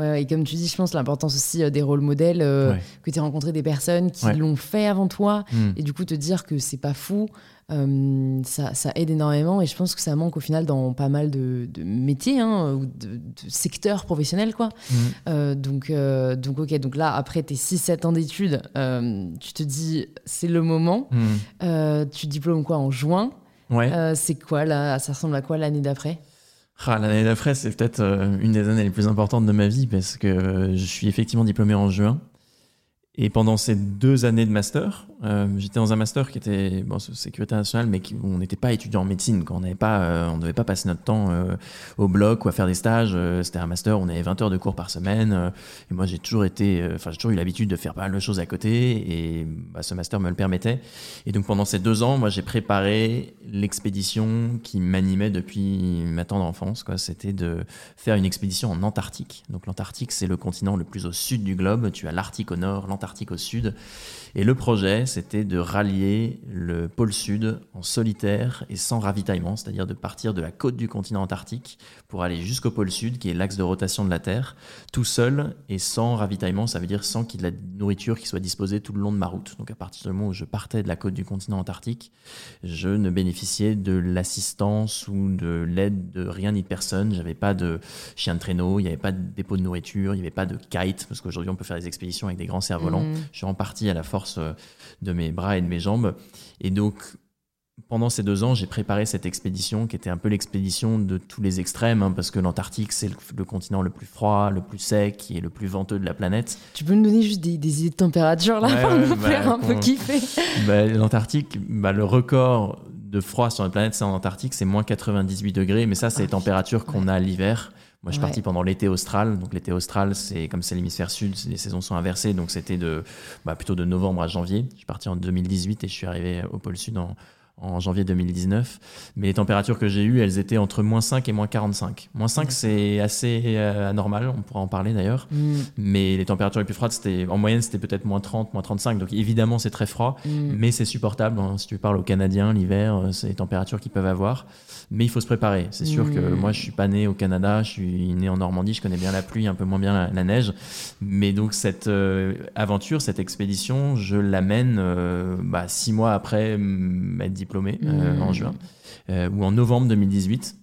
Ouais, et comme tu dis, je pense l'importance aussi des rôles modèles, euh, ouais. que tu aies rencontré des personnes qui ouais. l'ont fait avant toi. Mmh. Et du coup, te dire que c'est pas fou. Euh, ça, ça aide énormément, et je pense que ça manque au final dans pas mal de, de métiers, hein, ou de, de secteurs professionnels, quoi. Mmh. Euh, donc, euh, donc, ok, donc là, après tes six sept ans d'études, euh, tu te dis c'est le moment. Mmh. Euh, tu diplômes quoi en juin? Ouais. Euh, c'est quoi là? Ça ressemble à quoi l'année d'après? Ah, l'année d'après, c'est peut-être euh, une des années les plus importantes de ma vie, parce que euh, je suis effectivement diplômé en juin. Et pendant ces deux années de master, euh, j'étais dans un master qui était bon, sécurité nationale, mais qui, on n'était pas étudiant en médecine, quoi. On n'avait pas, euh, on devait pas passer notre temps euh, au bloc ou à faire des stages. Euh, c'était un master, on avait vingt heures de cours par semaine. Euh, et moi, j'ai toujours été, enfin, euh, j'ai toujours eu l'habitude de faire pas mal de choses à côté, et bah, ce master me le permettait. Et donc, pendant ces deux ans, moi, j'ai préparé l'expédition qui m'animait depuis ma tendre enfance, quoi. C'était de faire une expédition en Antarctique. Donc, l'Antarctique, c'est le continent le plus au sud du globe. Tu as l'Arctique au nord, l'Antarctique au sud, et le projet, c'était de rallier le pôle sud en en solitaire et sans ravitaillement, c'est-à-dire de partir de la côte du continent antarctique pour aller jusqu'au pôle sud, qui est l'axe de rotation de la Terre, tout seul et sans ravitaillement, ça veut dire sans qu'il y ait de la nourriture qui soit disposée tout le long de ma route. Donc à partir du moment où je partais de la côte du continent antarctique, je ne bénéficiais de l'assistance ou de l'aide de rien ni de personne. J'avais pas de chien de traîneau, il n'y avait pas de dépôt de nourriture, il n'y avait pas de kite, parce qu'aujourd'hui on peut faire des expéditions avec des grands cerfs-volants. Mmh. Je suis en partie à la force de mes bras et de mes jambes. Et donc, pendant ces deux ans, j'ai préparé cette expédition qui était un peu l'expédition de tous les extrêmes, hein, parce que l'Antarctique, c'est le, le continent le plus froid, le plus sec et le plus venteux de la planète. Tu peux nous donner juste des, des idées de température là, ouais, pour nous bah, faire un peu kiffer. Bah, L'Antarctique, bah, le record de froid sur la planète, c'est en Antarctique, c'est moins quatre-vingt-dix-huit degrés, mais ça, c'est ah, les températures qu'on a l'hiver. Moi, je suis ouais. parti pendant l'été austral. Donc, l'été austral, c'est comme c'est l'hémisphère sud, les saisons sont inversées. Donc, c'était de, bah, plutôt de novembre à janvier. Je suis parti en deux mille dix-huit et je suis arrivé au pôle sud en, en janvier deux mille dix-neuf. Mais les températures que j'ai eues, elles étaient entre moins cinq et moins quarante-cinq. moins cinq, c'est assez euh, anormal. On pourra en parler d'ailleurs. Mm. Mais les températures les plus froides, c'était, en moyenne, c'était peut-être moins trente, moins trente-cinq. Donc, évidemment, c'est très froid, mm. mais c'est supportable. Hein. Si tu parles aux Canadiens, l'hiver, c'est les températures qu'ils peuvent avoir. Mais il faut se préparer. C'est sûr mmh. que moi, je suis pas né au Canada, je suis né en Normandie, je connais bien la pluie, un peu moins bien la, la neige. Mais donc, cette euh, aventure, cette expédition, je l'amène euh, bah, six mois après m- être diplômé, euh, mmh. en juin, euh, ou en novembre deux mille dix-huit.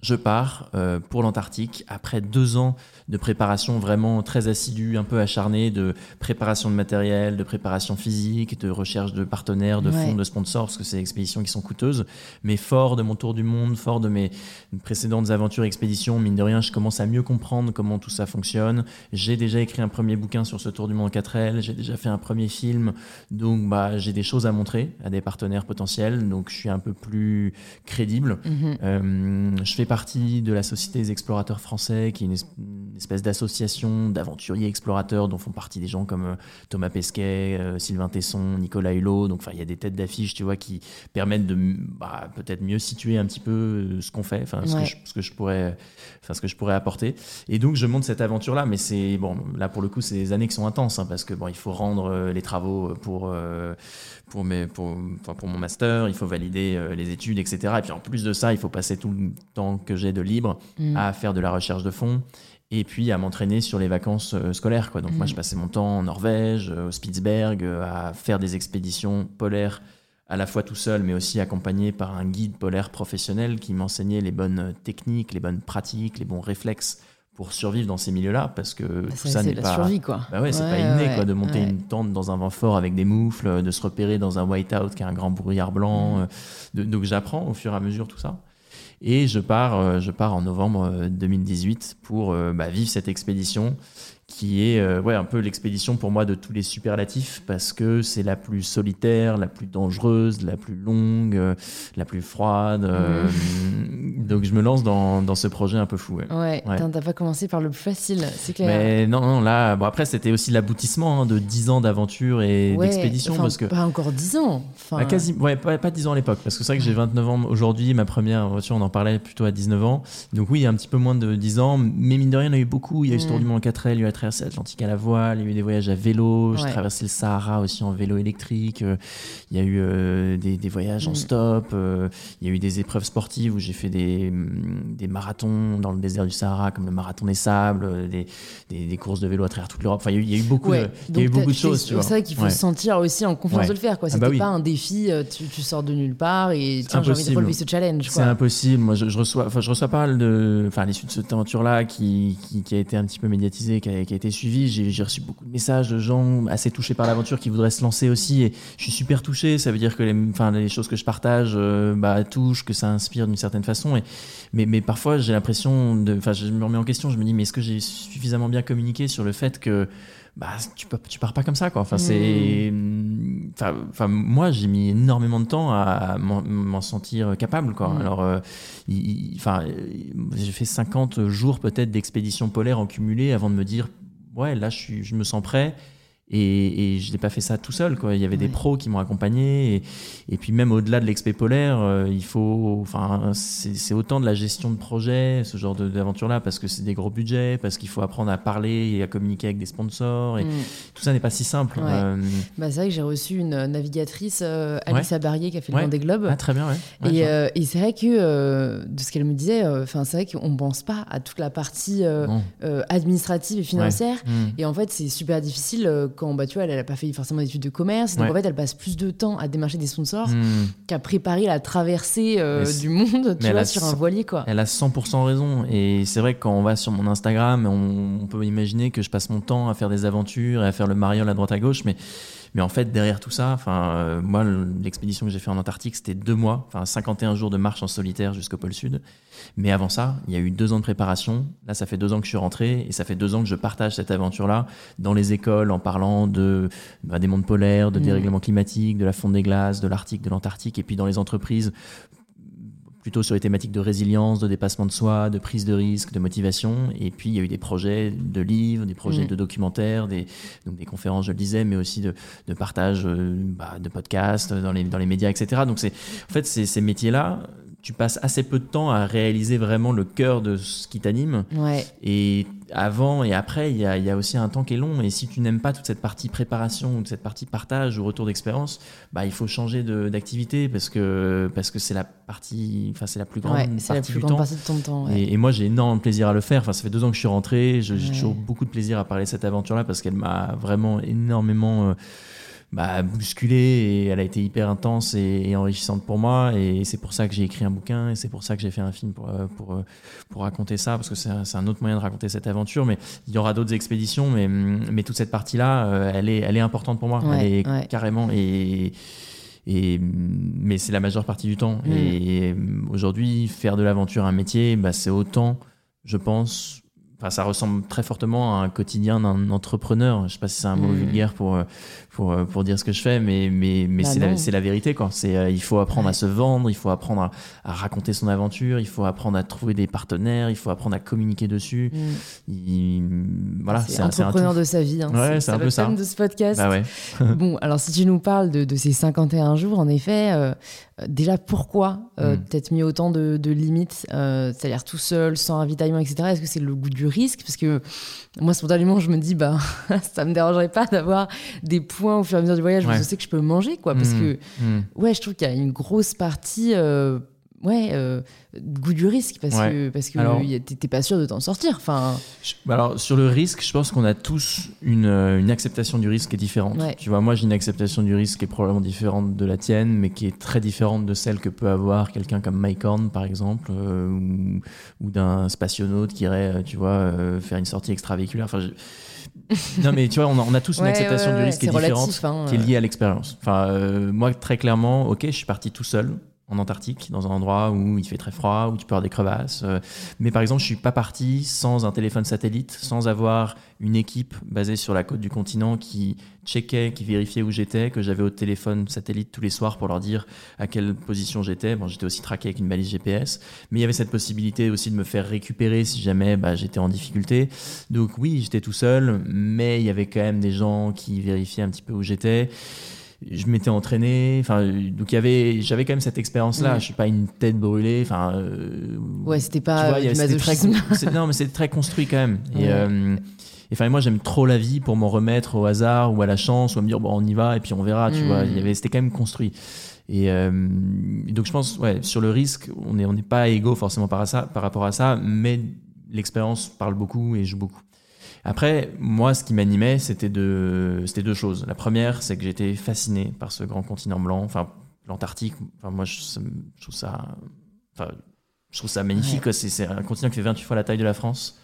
Je pars euh, pour l'Antarctique après deux ans de préparation vraiment très assidue, un peu acharnée, de préparation de matériel, de préparation physique, de recherche de partenaires, de ouais. fonds, de sponsors, parce que c'est des expéditions qui sont coûteuses. Mais fort de mon tour du monde, fort de mes précédentes aventures, expéditions, mine de rien, je commence à mieux comprendre comment tout ça fonctionne. J'ai déjà écrit un premier bouquin sur ce tour du monde en quatre L, j'ai déjà fait un premier film, donc bah, j'ai des choses à montrer à des partenaires potentiels, donc je suis un peu plus crédible. Mm-hmm. Euh, je fais partie de la Société des explorateurs français, qui est une espèce d'association d'aventuriers explorateurs dont font partie des gens comme Thomas Pesquet, Sylvain Tesson, Nicolas Hulot. Donc enfin, il y a des têtes d'affiche, tu vois, qui permettent de bah, peut-être mieux situer un petit peu ce qu'on fait, enfin ce, ouais. que, je, ce que je pourrais, enfin ce que je pourrais apporter. Et donc je monte cette aventure là, mais c'est bon, là pour le coup, c'est des années qui sont intenses, hein, parce que bon, il faut rendre les travaux pour pour mes pour enfin pour mon master, il faut valider les études, et cetera. Et puis en plus de ça, il faut passer tout le temps que j'ai de libre mmh. à faire de la recherche de fonds et puis à m'entraîner sur les vacances scolaires, quoi. Donc mmh. moi, je passais mon temps en Norvège, au Spitzberg, à faire des expéditions polaires à la fois tout seul, mais aussi accompagné par un guide polaire professionnel qui m'enseignait les bonnes techniques, les bonnes pratiques, les bons réflexes pour survivre dans ces milieux-là, parce que bah, tout ça c'est n'est la pas... survie, quoi. Bah ouais, ouais, c'est pas inné, ouais, quoi, de monter ouais. une tente dans un vent fort avec des moufles, de se repérer dans un whiteout qui est un grand brouillard blanc. Mmh. Donc j'apprends au fur et à mesure tout ça. Et je pars, je pars en novembre deux mille dix-huit pour bah, vivre cette expédition qui est euh, ouais, un peu l'expédition pour moi de tous les superlatifs, parce que c'est la plus solitaire, la plus dangereuse, la plus longue, euh, la plus froide. Euh, mmh. Donc je me lance dans, dans ce projet un peu fou. Ouais, ouais, ouais. T'as pas commencé par le plus facile, c'est clair. Mais non, non, là, bon, après c'était aussi l'aboutissement, hein, de dix ans d'aventure et ouais, d'expédition. Parce que pas encore dix ans. Bah, quasi, ouais, pas, pas dix ans à l'époque, parce que c'est vrai que j'ai vingt-neuf ans aujourd'hui, ma première voiture, on en parlait plutôt à dix-neuf ans. Donc oui, un petit peu moins de dix ans, mais mine de rien, il y en a eu beaucoup. Il y a eu ce tour du monde en quatre L, il y a eu traversé l'Atlantique à la voile, il y a eu des voyages à vélo, ouais. j'ai traversé le Sahara aussi en vélo électrique, euh, il y a eu euh, des, des voyages mmh. en stop, euh, il y a eu des épreuves sportives où j'ai fait des, des marathons dans le désert du Sahara, comme le marathon des sables, des, des, des courses de vélo à travers toute l'Europe. Enfin, il y a eu, il y a eu beaucoup, ouais. de, il y a eu beaucoup de choses. C'est ça qu'il faut ouais. se sentir aussi en confiance ouais. de le faire, quoi. C'était ah bah oui. pas un défi, tu, tu sors de nulle part et tiens, j'ai envie de relever ce challenge, quoi. C'est impossible. Moi, je, je reçois, enfin, je reçois pas mal de, enfin, l'issue de cette aventure-là qui, qui, qui a été un petit peu médiatisée, qui a qui a été suivi. J'ai, j'ai reçu beaucoup de messages de gens assez touchés par l'aventure qui voudraient se lancer aussi, et je suis super touché. Ça veut dire que les, enfin, les choses que je partage euh, bah, touchent, que ça inspire d'une certaine façon. Et, mais, mais parfois, j'ai l'impression de, enfin, je me remets en question, je me dis, mais est-ce que j'ai suffisamment bien communiqué sur le fait que bah, tu, tu pars pas comme ça, quoi. Enfin, c'est, enfin, enfin, moi, j'ai mis énormément de temps à m'en, m'en sentir capable, quoi. Mmh. Alors, euh, il, il, enfin, j'ai fait cinquante jours peut-être d'expédition polaire en cumulé avant de me dire, ouais, là, je, suis, je me sens prêt. Et, et je n'ai pas fait ça tout seul, quoi. Il y avait ouais. des pros qui m'ont accompagné. Et, et puis même au-delà de l'expé polaire, euh, il faut, enfin, c'est, c'est autant de la gestion de projet, ce genre de, d'aventure-là, parce que c'est des gros budgets, parce qu'il faut apprendre à parler et à communiquer avec des sponsors. Et mmh. tout ça n'est pas si simple. Ouais. Euh... Bah, c'est vrai que j'ai reçu une navigatrice, euh, Alice ouais. Abarrier, qui a fait le ouais. Vendée Globe. Ah, très bien, ouais. ouais et, euh, et c'est vrai que, euh, de ce qu'elle me disait, euh, c'est vrai qu'on ne pense pas à toute la partie euh, euh, administrative et financière. Ouais. Mmh. Et en fait, c'est super difficile... Euh, quand bah, tu vois, elle n'a pas fait forcément d'études de commerce, donc ouais. en fait elle passe plus de temps à démarcher des sponsors mmh. qu'à préparer la traversée euh, du monde, tu vois, sur cent... un voilier, quoi. Elle a cent pour cent raison, et c'est vrai que quand on va sur mon Instagram, on, on peut imaginer que je passe mon temps à faire des aventures et à faire le mariole à droite à gauche, mais Mais en fait, derrière tout ça, enfin, euh, moi, l'expédition que j'ai fait en Antarctique, c'était deux mois, enfin, cinquante et un jours de marche en solitaire jusqu'au pôle Sud. Mais avant ça, il y a eu deux ans de préparation. Là, ça fait deux ans que je suis rentré, et ça fait deux ans que je partage cette aventure-là dans les écoles, en parlant de, bah, des mondes polaires, de mmh. dérèglement climatique, de la fonte des glaces, de l'Arctique, de l'Antarctique, et puis dans les entreprises, plutôt sur les thématiques de résilience, de dépassement de soi, de prise de risque, de motivation. Et puis, il y a eu des projets de livres, des projets mmh. de documentaires, des, donc des conférences, je le disais, mais aussi de, de partage euh, bah, de podcasts dans les, dans les médias, et cetera. Donc, c'est, en fait, c'est, ces métiers-là, tu passes assez peu de temps à réaliser vraiment le cœur de ce qui t'anime. Ouais. Et avant et après, il y a, y a aussi un temps qui est long. Et si tu n'aimes pas toute cette partie préparation ou cette partie partage ou retour d'expérience, bah, il faut changer de, d'activité parce que, parce que c'est la partie, enfin, c'est la plus grande, ouais, c'est partie, la plus du grande temps. partie de ton temps. Ouais. Et, et moi, j'ai énormément de plaisir à le faire. Enfin, ça fait deux ans que je suis rentré. Je, ouais. J'ai toujours beaucoup de plaisir à parler de cette aventure-là parce qu'elle m'a vraiment énormément... Euh, Bah, bousculée, et elle a été hyper intense et, et enrichissante pour moi, et c'est pour ça que j'ai écrit un bouquin, et c'est pour ça que j'ai fait un film pour, pour, pour raconter ça, parce que c'est un, c'est un autre moyen de raconter cette aventure. Mais il y aura d'autres expéditions, mais, mais toute cette partie-là, elle est, elle est importante pour moi, ouais, elle est ouais. carrément, et, et, mais c'est la majeure partie du temps. Mmh. Et aujourd'hui, faire de l'aventure un métier, bah, c'est autant, je pense... Enfin, ça ressemble très fortement à un quotidien d'un entrepreneur. Je ne sais pas si c'est un mot mmh. vulgaire pour, pour, pour dire ce que je fais, mais, mais, mais bah c'est, la, c'est la vérité, quoi. C'est, euh, il faut apprendre ouais. à se vendre, il faut apprendre à, à raconter son aventure, il faut apprendre à trouver des partenaires, il faut apprendre à communiquer dessus. Mmh. Il, voilà, c'est, c'est entrepreneur c'est un de sa vie. Hein. Ouais, c'est, c'est un peu ça. C'est le thème de ce podcast. Bah ouais. Bon, alors si tu nous parles de, de ces cinquante et un jours, en effet... Euh, Déjà, pourquoi euh, mmh. t'être mis autant de, de limites, euh, c'est-à-dire tout seul, sans ravitaillement, et cetera. Est-ce que c'est le goût du risque ? Parce que moi, spontanément, je me dis, bah, ça me dérangerait pas d'avoir des points au fur et à mesure du voyage ouais. où je sais que je peux manger, quoi. Parce mmh. que, mmh. ouais, je trouve qu'il y a une grosse partie... Euh, ouais euh, goût du risque parce ouais. que parce que alors, t'es pas sûr de t'en sortir, enfin je, alors sur le risque, je pense qu'on a tous une une acceptation du risque qui est différente, ouais. tu vois, moi j'ai une acceptation du risque qui est probablement différente de la tienne, mais qui est très différente de celle que peut avoir quelqu'un comme Mike Horn, par exemple, euh, ou, ou d'un spationaute qui irait, tu vois, euh, faire une sortie extravéhiculaire, enfin je... non mais tu vois, on a, on a tous ouais, une acceptation ouais, ouais, du risque qui est relatif, différente hein, qui est liée à l'expérience, enfin euh, moi très clairement, ok, je suis parti tout seul en Antarctique, dans un endroit où il fait très froid, où tu peux avoir des crevasses. Mais par exemple, je ne suis pas parti sans un téléphone satellite, sans avoir une équipe basée sur la côte du continent qui checkait, qui vérifiait où j'étais, que j'avais au téléphone satellite tous les soirs pour leur dire à quelle position j'étais. Bon, j'étais aussi traqué avec une balise G P S, mais il y avait cette possibilité aussi de me faire récupérer si jamais bah, j'étais en difficulté. Donc oui, j'étais tout seul, mais il y avait quand même des gens qui vérifiaient un petit peu où j'étais. Je m'étais entraîné, enfin, donc il y avait, j'avais quand même cette expérience-là. Mmh. Je suis pas une tête brûlée, enfin. Euh, ouais, c'était pas. Tu vois, euh, avait, c'était très, c'est, non, mais c'était très construit quand même. Mmh. Et, euh, et enfin, moi, j'aime trop la vie pour m'en remettre au hasard ou à la chance ou à me dire bon, on y va et puis on verra. Tu mmh. vois, il y avait, c'était quand même construit. Et euh, donc je pense, ouais, sur le risque, on n'est on n'est pas égaux forcément par à ça, par rapport à ça, mais l'expérience parle beaucoup et joue beaucoup. Après, moi, ce qui m'animait, c'était, de... c'était deux choses. La première, c'est que j'étais fasciné par ce grand continent blanc, enfin, l'Antarctique. Enfin, moi, je, je, trouve ça... enfin, je trouve ça magnifique. Ouais. C'est, c'est un continent qui fait vingt-huit fois la taille de la France,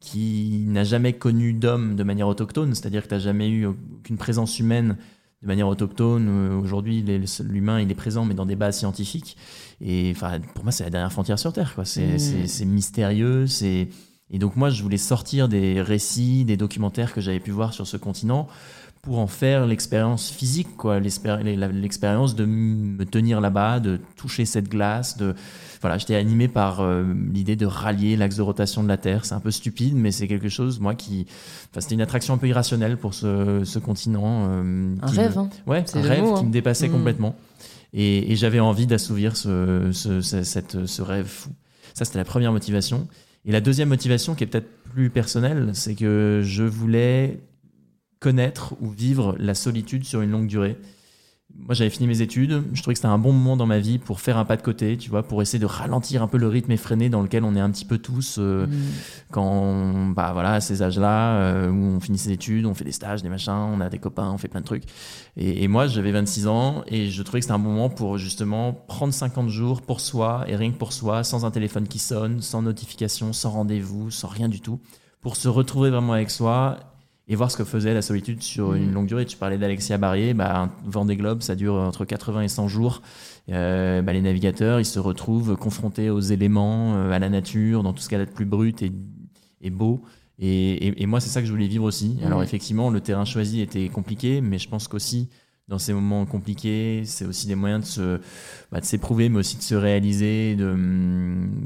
qui n'a jamais connu d'hommes de manière autochtone, c'est-à-dire que tu n'as jamais eu aucune présence humaine de manière autochtone. Aujourd'hui, les, l'humain, il est présent, mais dans des bases scientifiques. Et enfin, pour moi, c'est la dernière frontière sur Terre, quoi. C'est, mmh. c'est, c'est mystérieux, c'est... Et donc moi, je voulais sortir des récits, des documentaires que j'avais pu voir sur ce continent pour en faire l'expérience physique, quoi, l'expérience de me tenir là-bas, de toucher cette glace. De... Voilà, j'étais animé par euh, l'idée de rallier l'axe de rotation de la Terre. C'est un peu stupide, mais c'est quelque chose, moi, qui... Enfin, c'était une attraction un peu irrationnelle pour ce, ce continent. Euh, un rêve, me... hein. Ouais, c'est un rêve mot, hein. Qui me dépassait mmh. complètement. Et, et j'avais envie d'assouvir ce, ce, ce, cette, ce rêve fou. Ça, c'était la première motivation. Et la deuxième motivation, qui est peut-être plus personnelle, c'est que je voulais... connaître ou vivre la solitude sur une longue durée. Moi, j'avais fini mes études. Je trouvais que c'était un bon moment dans ma vie pour faire un pas de côté, tu vois, pour essayer de ralentir un peu le rythme effréné dans lequel on est un petit peu tous euh, mmh. quand, bah voilà, à ces âges-là, euh, où on finit ses études, on fait des stages, des machins, on a des copains, on fait plein de trucs. Et, et moi, j'avais vingt-six ans et je trouvais que c'était un bon moment pour justement prendre cinquante jours pour soi et rien que pour soi, sans un téléphone qui sonne, sans notification, sans rendez-vous, sans rien du tout, pour se retrouver vraiment avec soi. Et voir ce que faisait la solitude sur une longue durée. Tu parlais d'Alexia Barrier, bah, un Vendée Globe, ça dure entre quatre-vingts et cent jours. Euh, bah, les navigateurs, ils se retrouvent confrontés aux éléments, à la nature, dans tout ce qu'elle a de plus brut et, et beau. Et, et, et moi, c'est ça que je voulais vivre aussi. Alors, effectivement, le terrain choisi était compliqué, mais je pense qu'aussi, dans ces moments compliqués, c'est aussi des moyens de, se, bah, de s'éprouver, mais aussi de se réaliser, de,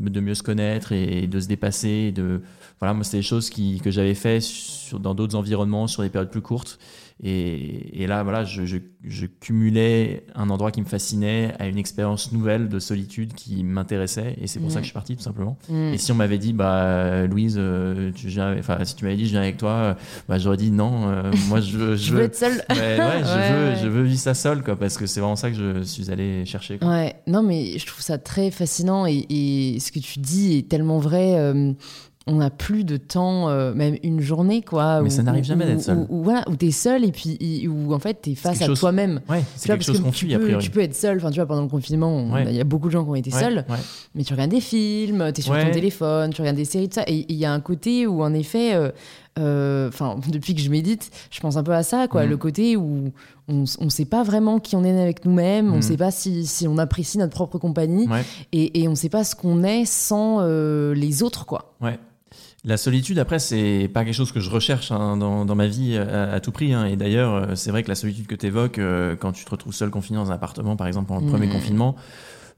de mieux se connaître et, et de se dépasser, de... Voilà, moi, c'était des choses qui, que j'avais fait sur, dans d'autres environnements, sur des périodes plus courtes. Et, et là, voilà, je, je, je cumulais un endroit qui me fascinait à une expérience nouvelle de solitude qui m'intéressait. Et c'est pour mmh. ça que je suis parti, tout simplement. Mmh. Et si on m'avait dit, bah, Louise, euh, tu viens, enfin, si tu m'avais dit, je viens avec toi, bah, j'aurais dit non. Euh, moi, je veux, je, je veux être seule. Ouais, ouais, ouais, je veux, je veux vivre ça seule, quoi, parce que c'est vraiment ça que je suis allé chercher, quoi. Ouais. Non, mais je trouve ça très fascinant et, et ce que tu dis est tellement vrai. Euh... On n'a plus de temps, euh, même une journée, quoi. Mais où, ça n'arrive où, jamais où, d'être seul. Ou voilà, où t'es seul et puis où en fait t'es face à chose... toi-même. Ouais, c'est quelque chose qu'on fuit, a priori. Tu peux être seul. Enfin, tu vois, pendant le confinement, il ouais. y a beaucoup de gens qui ont été ouais, seuls. Ouais. Mais tu regardes des films, t'es sur ouais. ton téléphone, tu regardes des séries, tout ça. Et il y a un côté où, en effet, enfin, euh, euh, depuis que je médite, je pense un peu à ça, quoi. Mmh. Le côté où on ne sait pas vraiment qui on est avec nous-mêmes, mmh. on ne sait pas si, si on apprécie notre propre compagnie, ouais. et, et on ne sait pas ce qu'on est sans euh, les autres, quoi. Ouais. La solitude, après, c'est pas quelque chose que je recherche hein, dans, dans ma vie à, à tout prix. Hein. Et d'ailleurs, c'est vrai que la solitude que tu évoques, euh, quand tu te retrouves seul confiné dans un appartement, par exemple, pendant le mmh. premier confinement,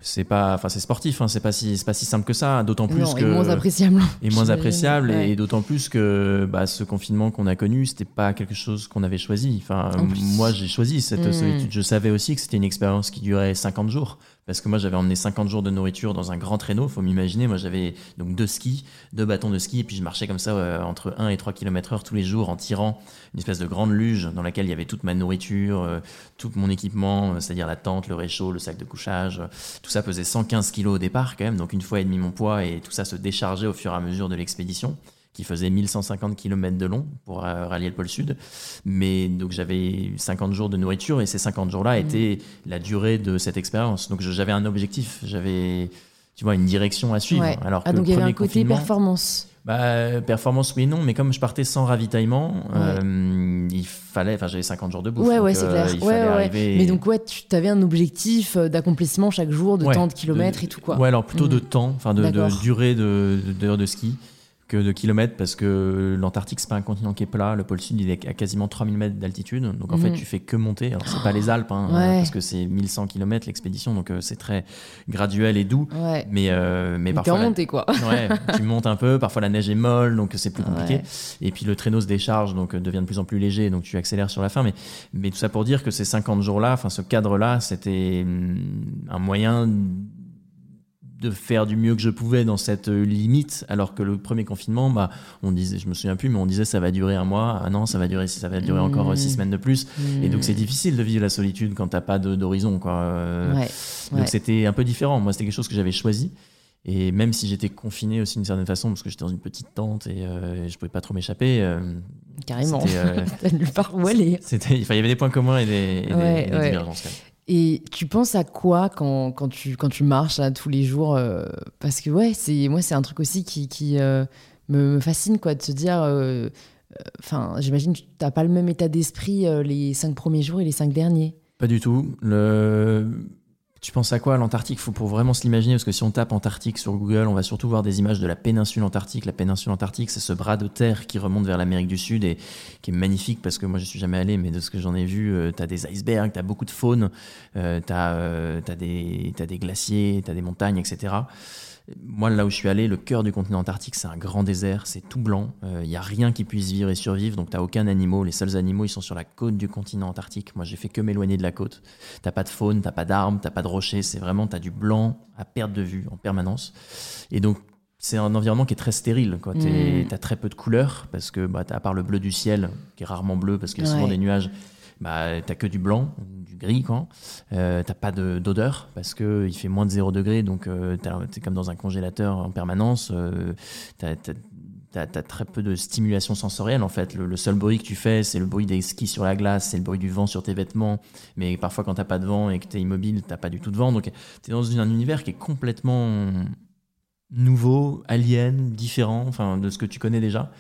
c'est pas, enfin, c'est sportif, hein, c'est pas si, c'est pas si simple que ça. D'autant plus non, que. Et moins appréciable. Et moins appréciable, ouais. et d'autant plus que bah, ce confinement qu'on a connu, c'était pas quelque chose qu'on avait choisi. Enfin, en moi, j'ai choisi cette mmh. solitude. Je savais aussi que c'était une expérience qui durait cinquante jours. Parce que moi, j'avais emmené cinquante jours de nourriture dans un grand traîneau. Faut m'imaginer, moi, j'avais donc deux skis, deux bâtons de ski. Et puis, je marchais comme ça euh, entre un et trois kilomètres heure tous les jours en tirant une espèce de grande luge dans laquelle il y avait toute ma nourriture, euh, tout mon équipement, euh, c'est-à-dire la tente, le réchaud, le sac de couchage. Euh, tout ça pesait cent quinze kilos au départ quand même. Donc, une fois et demi mon poids et tout ça se déchargeait au fur et à mesure de l'expédition qui faisait mille cent cinquante kilomètres de long pour euh, rallier le pôle Sud. Mais donc j'avais cinquante jours de nourriture et ces cinquante jours-là mmh. étaient la durée de cette expérience. Donc je, j'avais un objectif, j'avais tu vois, une direction à suivre. Ouais. Alors ah, que donc il y avait un côté performance. Bah, performance oui et non, mais comme je partais sans ravitaillement, ouais. euh, il fallait, enfin j'avais cinquante jours de bouffe. Ouais, donc, ouais, c'est euh, clair. Il ouais, fallait ouais. arriver. Mais donc ouais, tu avais un objectif d'accomplissement chaque jour, de ouais, temps, de kilomètres de, et tout quoi. Ouais, alors plutôt mmh. de temps, enfin de, de durée de, de, de, de ski. De kilomètres parce que l'Antarctique c'est pas un continent qui est plat, le pôle Sud il est à quasiment trois mille mètres d'altitude donc en mmh. fait tu fais que monter, alors c'est oh. pas les Alpes hein, ouais. parce que c'est mille cent kilomètres l'expédition donc euh, c'est très graduel et doux ouais. mais, euh, mais, mais parfois la... monté, quoi. Ouais, tu montes un peu, parfois la neige est molle donc c'est plus compliqué ouais. et puis le traîneau se décharge donc devient de plus en plus léger donc tu accélères sur la fin mais, mais tout ça pour dire que ces cinquante jours là, enfin ce cadre là c'était un moyen de faire du mieux que je pouvais dans cette limite, alors que le premier confinement, bah, on disait, je me souviens plus, mais on disait ça va durer un mois, un an, ça va durer, ça va durer mmh. encore six semaines de plus, mmh. et donc c'est difficile de vivre la solitude quand t'as pas de, d'horizon, quoi. Euh, ouais, donc ouais. c'était un peu différent. Moi, c'était quelque chose que j'avais choisi, et même si j'étais confiné aussi d'une certaine façon, parce que j'étais dans une petite tente et euh, je pouvais pas trop m'échapper. Euh, Carrément. Euh, t'as nulle part où aller. C'était, il y avait des points communs et des, et ouais, des, des ouais. divergences. Quand même. Et tu penses à quoi quand, quand, tu, quand tu marches là, tous les jours euh, parce que ouais, c'est, moi, c'est un truc aussi qui, qui euh, me, me fascine, quoi, de se dire... Euh, euh, j'imagine que tu n'as pas le même état d'esprit euh, les cinq premiers jours et les cinq derniers. Pas du tout. Le... Tu penses à quoi l'Antarctique? Faut pour vraiment se l'imaginer, parce que si on tape Antarctique sur Google, on va surtout voir des images de la péninsule Antarctique. La péninsule Antarctique, c'est ce bras de terre qui remonte vers l'Amérique du Sud et qui est magnifique, parce que moi je suis jamais allé, mais de ce que j'en ai vu, euh, t'as des icebergs, t'as beaucoup de faune, euh, t'as, euh, t'as, des, t'as des glaciers, t'as des montagnes, et cetera. Moi, là où je suis allé, le cœur du continent antarctique, c'est un grand désert, c'est tout blanc, il euh, n'y a rien qui puisse vivre et survivre, donc tu n'as aucun animal, les seuls animaux, ils sont sur la côte du continent antarctique. Moi, j'ai fait que m'éloigner de la côte. Tu n'as pas de faune, tu n'as pas d'arbres, tu n'as pas de rochers, c'est vraiment, tu as du blanc à perte de vue en permanence. Et donc, c'est un environnement qui est très stérile. Tu as très peu de couleurs, parce que, bah, à part le bleu du ciel, qui est rarement bleu, parce qu'il y a souvent ouais. des nuages, bah, tu n'as que du blanc, du gris, quoi. Euh, t'as pas de, d'odeur, parce qu'il fait moins de zéro degré, donc euh, t'es comme dans un congélateur en permanence. Euh, t'as, t'as, t'as, t'as très peu de stimulation sensorielle, en fait. Le, le seul bruit que tu fais, c'est le bruit des skis sur la glace, c'est le bruit du vent sur tes vêtements. Mais parfois, quand t'as pas de vent et que t'es immobile, t'as pas du tout de vent. Donc t'es dans un univers qui est complètement nouveau, alien, différent, enfin, de ce que tu connais déjà.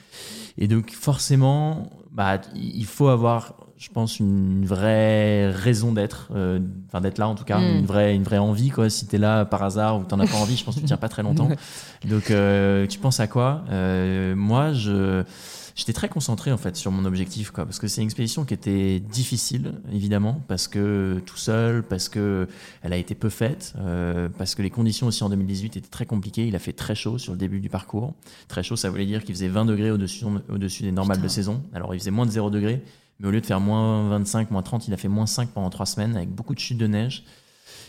Et donc, forcément, bah, il faut avoir, je pense, une vraie raison d'être, euh, enfin d'être là en tout cas, mm. une vraie, une vraie envie, quoi. Si t'es là par hasard ou t'en as pas envie, je pense que tu tiens pas très longtemps. Donc, euh, tu penses à quoi? euh, Moi, je, j'étais très concentré en fait sur mon objectif, quoi, parce que c'est une expédition qui était difficile, évidemment, parce que tout seul, parce que elle a été peu faite, euh, parce que les conditions aussi en deux mille dix-huit étaient très compliquées. Il a fait très chaud sur le début du parcours. Très chaud, ça voulait dire qu'il faisait vingt degrés au-dessus, au-dessus des normales Putain. de saison. Alors, il faisait moins de zéro degré. Mais au lieu de faire moins vingt-cinq, moins trente, il a fait moins cinq pendant trois semaines avec beaucoup de chutes de neige.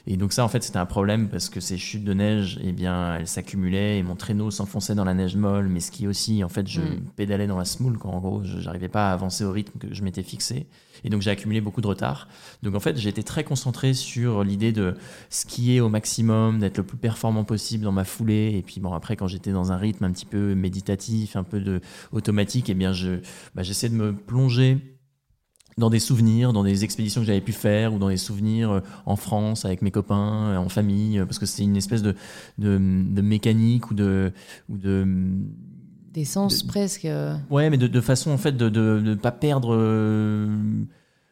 Et donc ça, en fait, c'était un problème parce que ces chutes de neige, eh bien, elles s'accumulaient et mon traîneau s'enfonçait dans la neige molle, mes skis aussi. En fait, je mm. pédalais dans la smoule, quoi. En gros, je n'arrivais pas à avancer au rythme que je m'étais fixé. Et donc, j'ai accumulé beaucoup de retard. Donc, en fait, j'ai été très concentré sur l'idée de skier au maximum, d'être le plus performant possible dans ma foulée. Et puis, bon, après, quand j'étais dans un rythme un petit peu méditatif, un peu de, automatique, eh bien, je, bah, j'essayais de me plonger dans des souvenirs, dans des expéditions que j'avais pu faire ou dans des souvenirs en France avec mes copains, en famille, parce que c'était une espèce de, de, de mécanique ou de... Ou de des sens de, presque. Ouais, mais de, de façon en fait de de, de pas perdre... Euh,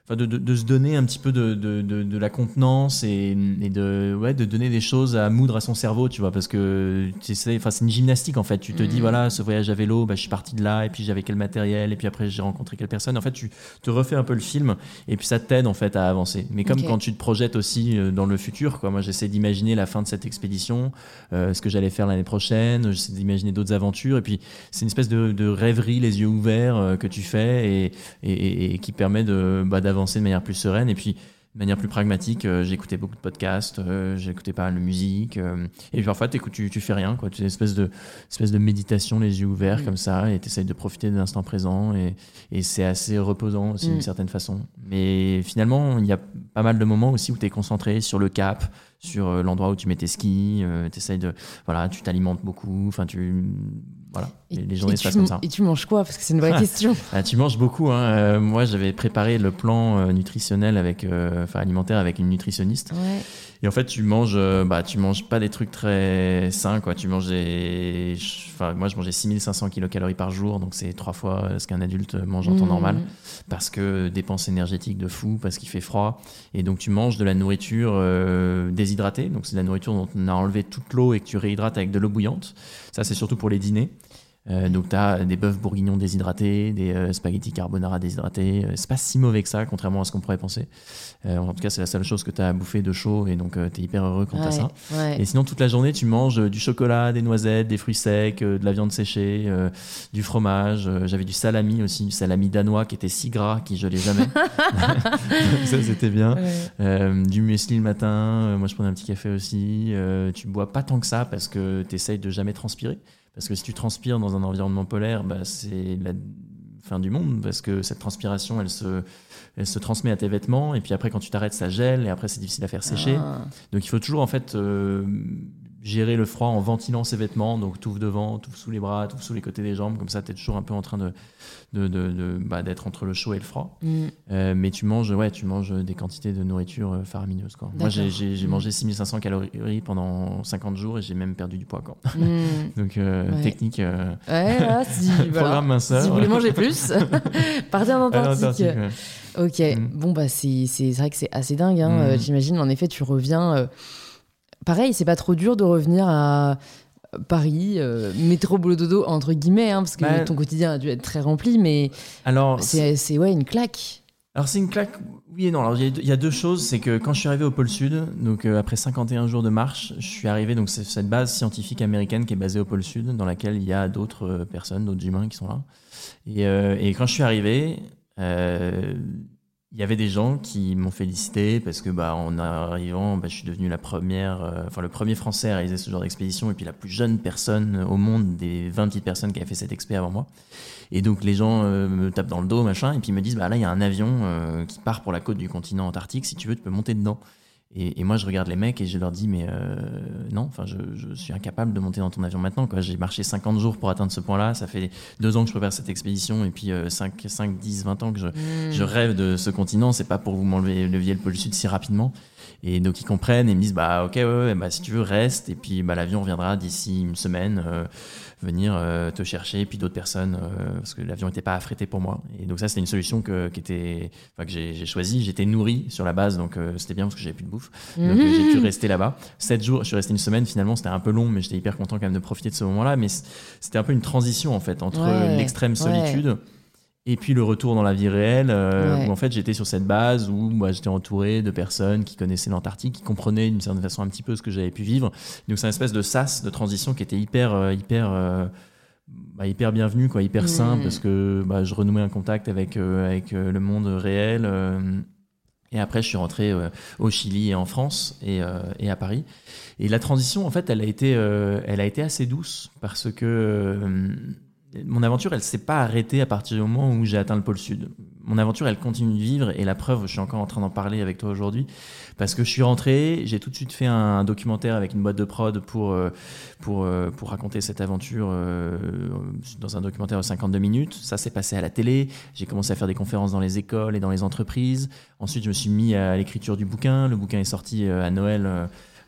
enfin de, de, de se donner un petit peu de, de, de, de la contenance et, et de, ouais, de donner des choses à moudre à son cerveau, tu vois, parce que c'est, enfin, c'est une gymnastique en fait. Tu te mmh. dis, voilà, ce voyage à vélo, bah, je suis parti de là, et puis j'avais quel matériel, et puis après j'ai rencontré quelle personne. En fait, tu te refais un peu le film, et puis ça t'aide en fait à avancer. Mais comme okay. quand tu te projettes aussi dans le futur, quoi. Moi, j'essaie d'imaginer la fin de cette expédition, euh, ce que j'allais faire l'année prochaine, j'essaie d'imaginer d'autres aventures, et puis c'est une espèce de, de rêverie, les yeux ouverts, euh, que tu fais, et, et, et, et qui permet de, bah, avancer de manière plus sereine. Et puis de manière plus pragmatique, euh, j'écoutais beaucoup de podcasts, euh, j'écoutais pas mal de musique, euh, et parfois t'écoutes, tu, tu fais rien, quoi. Tu es une espèce de, espèce de méditation, les yeux ouverts, mmh. comme ça, et t'essayes de profiter de l'instant présent, et, et c'est assez reposant aussi, mmh. d'une certaine façon. Mais finalement, il y a pas mal de moments aussi où t'es concentré sur le cap, sur l'endroit où tu mets tes skis, euh, t'essayes de... Voilà, tu t'alimentes beaucoup, enfin tu... Voilà, et, les journées se passent m- comme ça. Et tu manges quoi? Parce que c'est une vraie ah, question. Ah, tu manges beaucoup, hein. Euh, moi, j'avais préparé le plan euh, nutritionnel, avec, euh, enfin alimentaire, avec une nutritionniste. Ouais. Et en fait, tu manges, euh, bah, tu manges pas des trucs très sains, quoi. Tu manges des... Enfin, moi, je mangeais six mille cinq cents kilocalories par jour, donc c'est trois fois ce qu'un adulte mange en mmh. temps normal, parce que dépense énergétique de fou, parce qu'il fait froid. Et donc, tu manges de la nourriture euh, déshydratée, donc c'est de la nourriture dont on a enlevé toute l'eau et que tu réhydrates avec de l'eau bouillante. Ça, c'est surtout pour les dîners. Euh, donc t'as des bœufs bourguignons déshydratés, des euh, spaghettis carbonara déshydratés. Euh, c'est pas si mauvais que ça, contrairement à ce qu'on pourrait penser. Euh, en tout cas, c'est la seule chose que t'as à bouffer de chaud, et donc euh, t'es hyper heureux quand ouais, t'as ça. Ouais. Et sinon, toute la journée, tu manges euh, du chocolat, des noisettes, des fruits secs, euh, de la viande séchée, euh, du fromage. Euh, j'avais du salami aussi, du salami danois qui était si gras qu'il gelait jamais. Ça, c'était bien. Ouais. Euh, du muesli le matin. Euh, moi, je prenais un petit café aussi. Euh, tu bois pas tant que ça, parce que t'essayes de jamais transpirer. Parce que si tu transpires dans un environnement polaire, bah c'est la fin du monde, parce que cette transpiration, elle se, elle se transmet à tes vêtements, et puis après, quand tu t'arrêtes, ça gèle, et après, c'est difficile à faire sécher. Ah. Donc, il faut toujours, en fait, euh, gérer le froid en ventilant ses vêtements, donc touffe devant, touffe sous les bras, touffe sous les côtés des jambes, comme ça, t'es toujours un peu en train de, de, de, de bah, d'être entre le chaud et le froid. Mm. Euh, mais tu manges, ouais, tu manges des quantités de nourriture faramineuses, quoi. Moi, j'ai, j'ai, j'ai mm. mangé six mille cinq cents calories pendant cinquante jours, et j'ai même perdu du poids, quoi. Mm. Donc, euh, ouais. technique, euh... ouais, là, si, voilà. Programme minceur. Si vous voulez manger plus, partez en Antarctique. Ah, l'Antarctique, ouais. Ok, mmh. Bon, bah, c'est, c'est, c'est vrai que c'est assez dingue. Hein. Mmh. Euh, j'imagine, en effet, tu reviens. Euh... Pareil, c'est pas trop dur de revenir à Paris, euh, métro, boulot, dodo, entre guillemets, hein, parce que bah, ton quotidien a dû être très rempli, mais alors, c'est, c'est... c'est ouais, une claque. Alors, c'est une claque, oui et non. Alors, il y, y a deux choses. C'est que quand je suis arrivé au Pôle Sud, donc euh, après cinquante et un jours de marche, je suis arrivé, donc c'est cette base scientifique américaine qui est basée au Pôle Sud, dans laquelle il y a d'autres personnes, d'autres humains qui sont là. Et, euh, et quand je suis arrivé, il euh, y avait des gens qui m'ont félicité parce que, bah, en arrivant, bah, je suis devenu la première, euh, enfin, le premier Français à réaliser ce genre d'expédition et puis la plus jeune personne au monde des vingt petites personnes qui a fait cet expé avant moi. Et donc, les gens euh, me tapent dans le dos, machin, et puis ils me disent, bah, là, il y a un avion euh, qui part pour la côte du continent Antarctique, si tu veux, tu peux monter dedans. Et, et moi, je regarde les mecs et je leur dis, mais euh, non, enfin, je, je suis incapable de monter dans ton avion maintenant, quoi. J'ai marché cinquante jours pour atteindre ce point-là. Ça fait deux ans que je prépare cette expédition et puis euh, cinq, dix, vingt ans que je, mmh. je rêve de ce continent. C'est pas pour vous m'enlever le levier le Pôle Sud si rapidement. Et donc, ils comprennent et ils me disent, bah, ok, ouais, ouais, bah, si tu veux, reste. Et puis, bah, l'avion reviendra d'ici une semaine, euh, venir euh, te chercher, et puis d'autres personnes, euh, parce que l'avion n'était pas affrété pour moi. Et donc, ça, c'était une solution que, qui était, enfin, que j'ai, j'ai choisie. J'étais nourri sur la base, donc euh, c'était bien parce que j'avais plus de bouffe. Donc, mmh. j'ai pu rester là-bas. Sept jours, je suis resté une semaine. Finalement, c'était un peu long, mais j'étais hyper content quand même de profiter de ce moment-là. Mais c'était un peu une transition, en fait, entre ouais, l'extrême solitude. Ouais. Et puis le retour dans la vie réelle, euh, ouais. où en fait j'étais sur cette base où moi j'étais entouré de personnes qui connaissaient l'Antarctique, qui comprenaient d'une certaine façon un petit peu ce que j'avais pu vivre. Donc c'est une espèce de sas de transition qui était hyper, hyper, euh, bah, hyper bienvenue, quoi, hyper simple, mmh. parce que bah, je renouais un contact avec, euh, avec euh, le monde réel. Euh, et après je suis rentré euh, au Chili et en France et, euh, et à Paris. Et la transition, en fait, elle a été, euh, elle a été assez douce parce que. Euh, Mon aventure, elle ne s'est pas arrêtée à partir du moment où j'ai atteint le pôle Sud. Mon aventure, elle continue de vivre et la preuve, je suis encore en train d'en parler avec toi aujourd'hui parce que je suis rentré, j'ai tout de suite fait un documentaire avec une boîte de prod pour, pour, pour raconter cette aventure dans un documentaire de cinquante-deux minutes. Ça s'est passé à la télé, j'ai commencé à faire des conférences dans les écoles et dans les entreprises. Ensuite, je me suis mis à l'écriture du bouquin. Le bouquin est sorti à Noël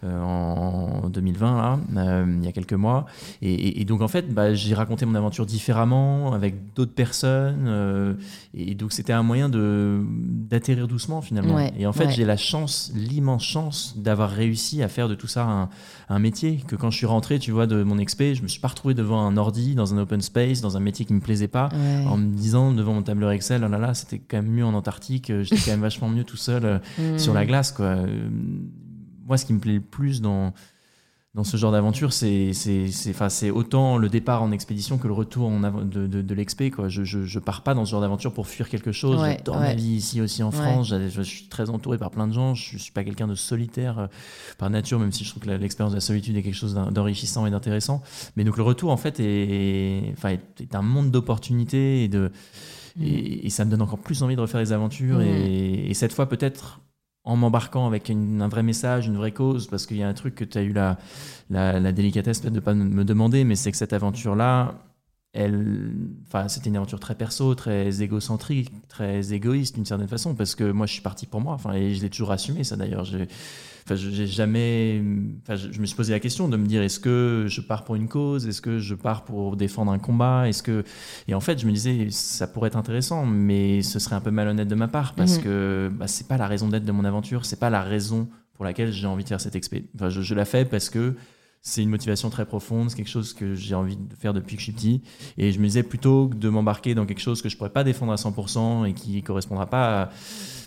en deux mille vingt, là, euh, il y a quelques mois. Et, et, et donc, en fait, bah, j'ai raconté mon aventure différemment, avec d'autres personnes. Euh, et donc, c'était un moyen de, d'atterrir doucement, finalement. Ouais, et en fait, ouais. j'ai la chance, l'immense chance, d'avoir réussi à faire de tout ça un, un métier. Que quand je suis rentré, tu vois, de mon expé, je ne me suis pas retrouvé devant un ordi, dans un open space, dans un métier qui ne me plaisait pas, ouais. en me disant, devant mon tableur Excel, oh là là, c'était quand même mieux en Antarctique, j'étais quand même vachement mieux tout seul euh, mmh. sur la glace, quoi. Moi, ce qui me plaît le plus dans, dans ce genre d'aventure, c'est, c'est, c'est, c'est autant le départ en expédition que le retour en av- de, de, de l'expé, quoi. Je, je, je pars pas dans ce genre d'aventure pour fuir quelque chose. Ouais, J'adore ouais. ma vie ici aussi en ouais. France. Je, je suis très entouré par plein de gens. Je, je suis pas quelqu'un de solitaire euh, par nature, même si je trouve que la, l'expérience de la solitude est quelque chose d'enrichissant et d'intéressant. Mais donc, le retour, en fait, est, est, est un monde d'opportunités et, de, mmh. et, et ça me donne encore plus envie de refaire les aventures. Mmh. Et, et cette fois, peut-être... en m'embarquant avec une, un vrai message, une vraie cause, parce qu'il y a un truc que tu as eu la, la, la délicatesse peut-être de ne pas me demander, mais c'est que cette aventure-là, elle, c'était une aventure très perso, très égocentrique, très égoïste d'une certaine façon, parce que moi, je suis parti pour moi, et je l'ai toujours assumé, ça d'ailleurs. J'ai, j'ai jamais, je, je me suis posé la question de me dire, est-ce que je pars pour une cause ? Est-ce que je pars pour défendre un combat ? Est-ce que... Et en fait, je me disais, ça pourrait être intéressant, mais ce serait un peu malhonnête de ma part, parce mmh. que bah, c'est pas la raison d'être de mon aventure, c'est pas la raison pour laquelle j'ai envie de faire cette expé. Enfin, je, je la fais parce que c'est une motivation très profonde, c'est quelque chose que j'ai envie de faire depuis que je suis petit. Et je me disais, plutôt que de m'embarquer dans quelque chose que je ne pourrais pas défendre à cent pour cent et qui ne correspondra pas à,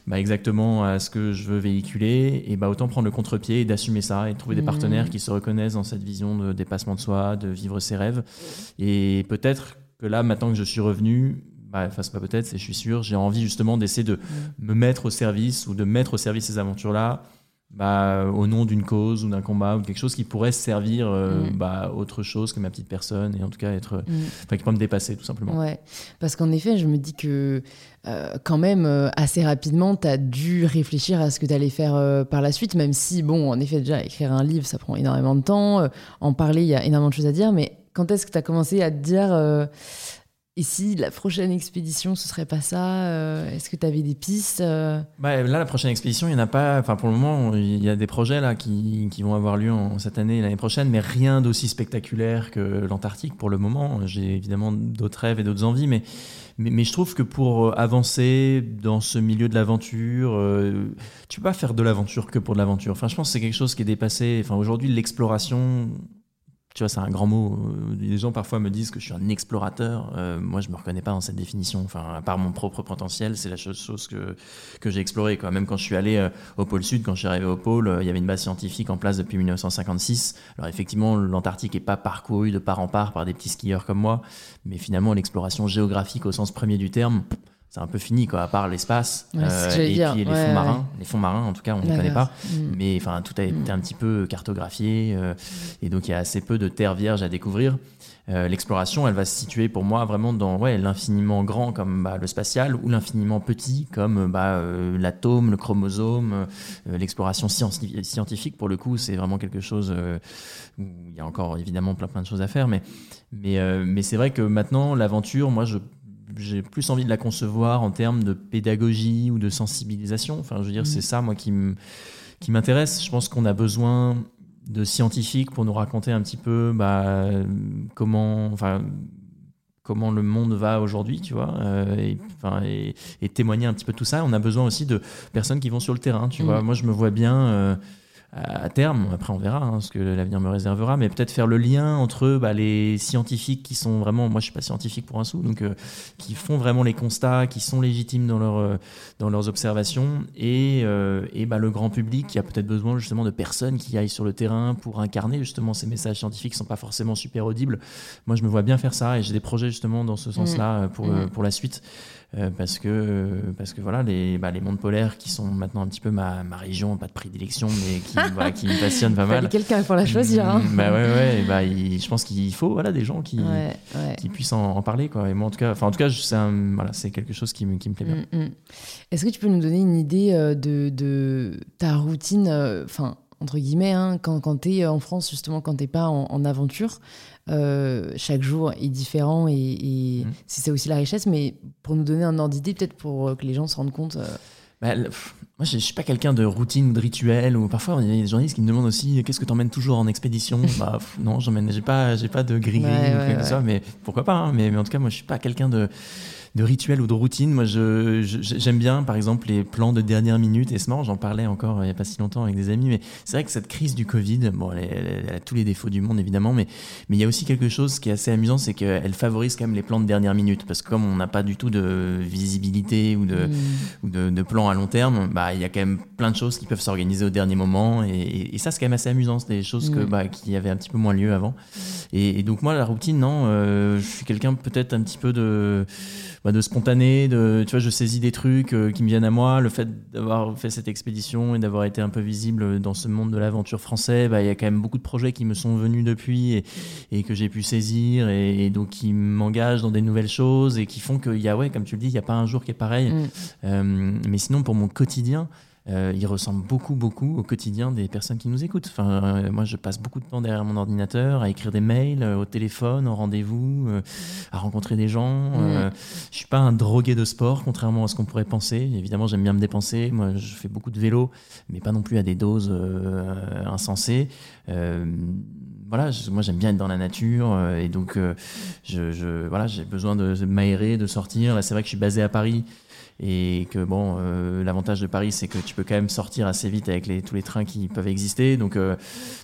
bah, exactement à ce que je veux véhiculer, et bah, autant prendre le contre-pied et d'assumer ça et de trouver mmh. des partenaires qui se reconnaissent dans cette vision de dépassement de soi, de vivre ses rêves. Et peut-être que là, maintenant que je suis revenu, bah, enfin, c'est pas peut-être, c'est je suis sûr, j'ai envie justement d'essayer de mmh. me mettre au service ou de mettre au service ces aventures-là. Bah, au nom d'une cause ou d'un combat ou quelque chose qui pourrait servir euh, mmh. bah, autre chose que ma petite personne et en tout cas être, mmh. qui pourrait me dépasser tout simplement. Ouais. Parce qu'en effet, je me dis que euh, quand même euh, assez rapidement, tu as dû réfléchir à ce que tu allais faire euh, par la suite, même si, bon, en effet, déjà écrire un livre, ça prend énormément de temps, euh, en parler, il y a énormément de choses à dire, mais quand est-ce que tu as commencé à te dire... Euh, Et si la prochaine expédition, ce serait pas ça euh, est-ce que tu avais des pistes euh... bah, là, la prochaine expédition, il n'y en a pas. Enfin, pour le moment, il y a des projets là, qui, qui vont avoir lieu en, cette année et l'année prochaine, mais rien d'aussi spectaculaire que l'Antarctique pour le moment. J'ai évidemment d'autres rêves et d'autres envies, mais, mais, mais je trouve que pour avancer dans ce milieu de l'aventure, euh, tu ne peux pas faire de l'aventure que pour de l'aventure. Enfin, je pense que c'est quelque chose qui est dépassé. Enfin, aujourd'hui, l'exploration... Tu vois, c'est un grand mot. Les gens parfois me disent que je suis un explorateur. Euh, moi, je me reconnais pas dans cette définition. Enfin, à part mon propre potentiel, c'est la chose, chose que que j'ai explorée, quoi. Même quand je suis allé euh, au pôle Sud, quand je suis arrivé au pôle, euh, il y avait une base scientifique en place depuis mille neuf cent cinquante-six. Alors effectivement, l'Antarctique est pas parcouru de part en part par des petits skieurs comme moi, mais finalement, l'exploration géographique au sens premier du terme, c'est un peu fini, quoi, à part l'espace ouais, euh, et puis dire. les ouais, fonds ouais. marins, les fonds marins en tout cas, on ne connaît pas, mmh. mais enfin tout a été un petit peu cartographié euh, et donc il y a assez peu de terres vierges à découvrir. Euh, l'exploration, elle va se situer pour moi vraiment dans ouais, l'infiniment grand comme bah, le spatial ou l'infiniment petit comme bah, euh, l'atome, le chromosome. Euh, l'exploration scientif- scientifique, pour le coup, c'est vraiment quelque chose euh, où il y a encore évidemment plein plein de choses à faire, mais mais euh, mais c'est vrai que maintenant l'aventure, moi je j'ai plus envie de la concevoir en termes de pédagogie ou de sensibilisation. Enfin, je veux dire, mmh. c'est ça, moi, qui m'intéresse. Je pense qu'on a besoin de scientifiques pour nous raconter un petit peu bah, comment, enfin, comment le monde va aujourd'hui, tu vois, euh, et, enfin, et, et témoigner un petit peu de tout ça. On a besoin aussi de personnes qui vont sur le terrain, tu mmh. vois. Moi, je me vois bien... Euh, à terme, après on verra hein, ce que l'avenir me réservera, mais peut-être faire le lien entre bah, les scientifiques qui sont vraiment, moi je suis pas scientifique pour un sou, donc euh, qui font vraiment les constats, qui sont légitimes dans, leur, euh, dans leurs observations, et, euh, et bah, le grand public qui a peut-être besoin justement de personnes qui aillent sur le terrain pour incarner justement ces messages scientifiques qui sont pas forcément super audibles. Moi je me vois bien faire ça, et j'ai des projets justement dans ce sens-là pour, euh, pour la suite. Euh, parce que euh, parce que voilà les bah, les mondes polaires qui sont maintenant un petit peu ma ma région, pas de prédilection, mais qui voilà, qui me passionne pas mal. Quelqu'un pour la choisir. Hein. Bah ouais ouais, bah il, je pense qu'il faut voilà des gens qui ouais, ouais. qui puissent en, en parler, quoi. Et moi en tout cas, enfin en tout cas c'est un, voilà c'est quelque chose qui me qui me plaît bien. Mm-hmm. Est-ce que tu peux nous donner une idée de de ta routine, enfin euh, entre guillemets hein, quand quand t'es en France justement, quand t'es pas en, en aventure. Euh, chaque jour est différent et, et mmh. c'est ça aussi la richesse, mais pour nous donner un ordre d'idée peut-être pour que les gens se rendent compte euh... bah, pff, moi je, je suis pas quelqu'un de routine ou de rituel, ou parfois il y a des journalistes qui me demandent aussi qu'est-ce que t'emmènes toujours en expédition. bah, pff, non j'emmène j'ai pas, j'ai pas de gris-gris ouais, ou ouais, ouais. ça, mais pourquoi pas hein, mais, mais en tout cas moi je suis pas quelqu'un de de rituel ou de routine. Moi, je, je, j'aime bien, par exemple, les plans de dernière minute. Et ce moment, j'en parlais encore il n'y a pas si longtemps avec des amis, mais c'est vrai que cette crise du Covid, bon, elle, elle, elle a tous les défauts du monde, évidemment, mais mais il y a aussi quelque chose qui est assez amusant, c'est qu'elle favorise quand même les plans de dernière minute, parce que comme on n'a pas du tout de visibilité ou de, mmh. ou de, de plans à long terme, bah, il y a quand même plein de choses qui peuvent s'organiser au dernier moment. Et, et ça, c'est quand même assez amusant. C'est des choses mmh. que, bah, qui avaient un petit peu moins lieu avant. Et, et donc, moi, la routine, non, euh, je suis quelqu'un peut-être un petit peu de... de spontané, de, tu vois, je saisis des trucs euh, qui me viennent à moi. Le fait d'avoir fait cette expédition et d'avoir été un peu visible dans ce monde de l'aventure français, bah, y a quand même beaucoup de projets qui me sont venus depuis et, et que j'ai pu saisir et, et donc qui m'engagent dans des nouvelles choses et qui font que, y a, ouais, comme tu le dis, il n'y a pas un jour qui est pareil. Mmh. Euh, mais sinon, pour mon quotidien, Euh, il ressemble beaucoup, beaucoup au quotidien des personnes qui nous écoutent. Enfin, euh, moi, je passe beaucoup de temps derrière mon ordinateur à écrire des mails, euh, au téléphone, en rendez-vous, euh, à rencontrer des gens. Euh, mmh. Je suis pas un drogué de sport, contrairement à ce qu'on pourrait penser. Évidemment, j'aime bien me dépenser. Moi, je fais beaucoup de vélo, mais pas non plus à des doses euh, insensées. Euh, Voilà, je, moi j'aime bien être dans la nature euh, et donc euh, je, je, voilà, j'ai besoin de, de m'aérer, de sortir. Là, c'est vrai que je suis basé à Paris et que bon, euh, l'avantage de Paris, c'est que tu peux quand même sortir assez vite avec les, tous les trains qui peuvent exister. Donc, euh,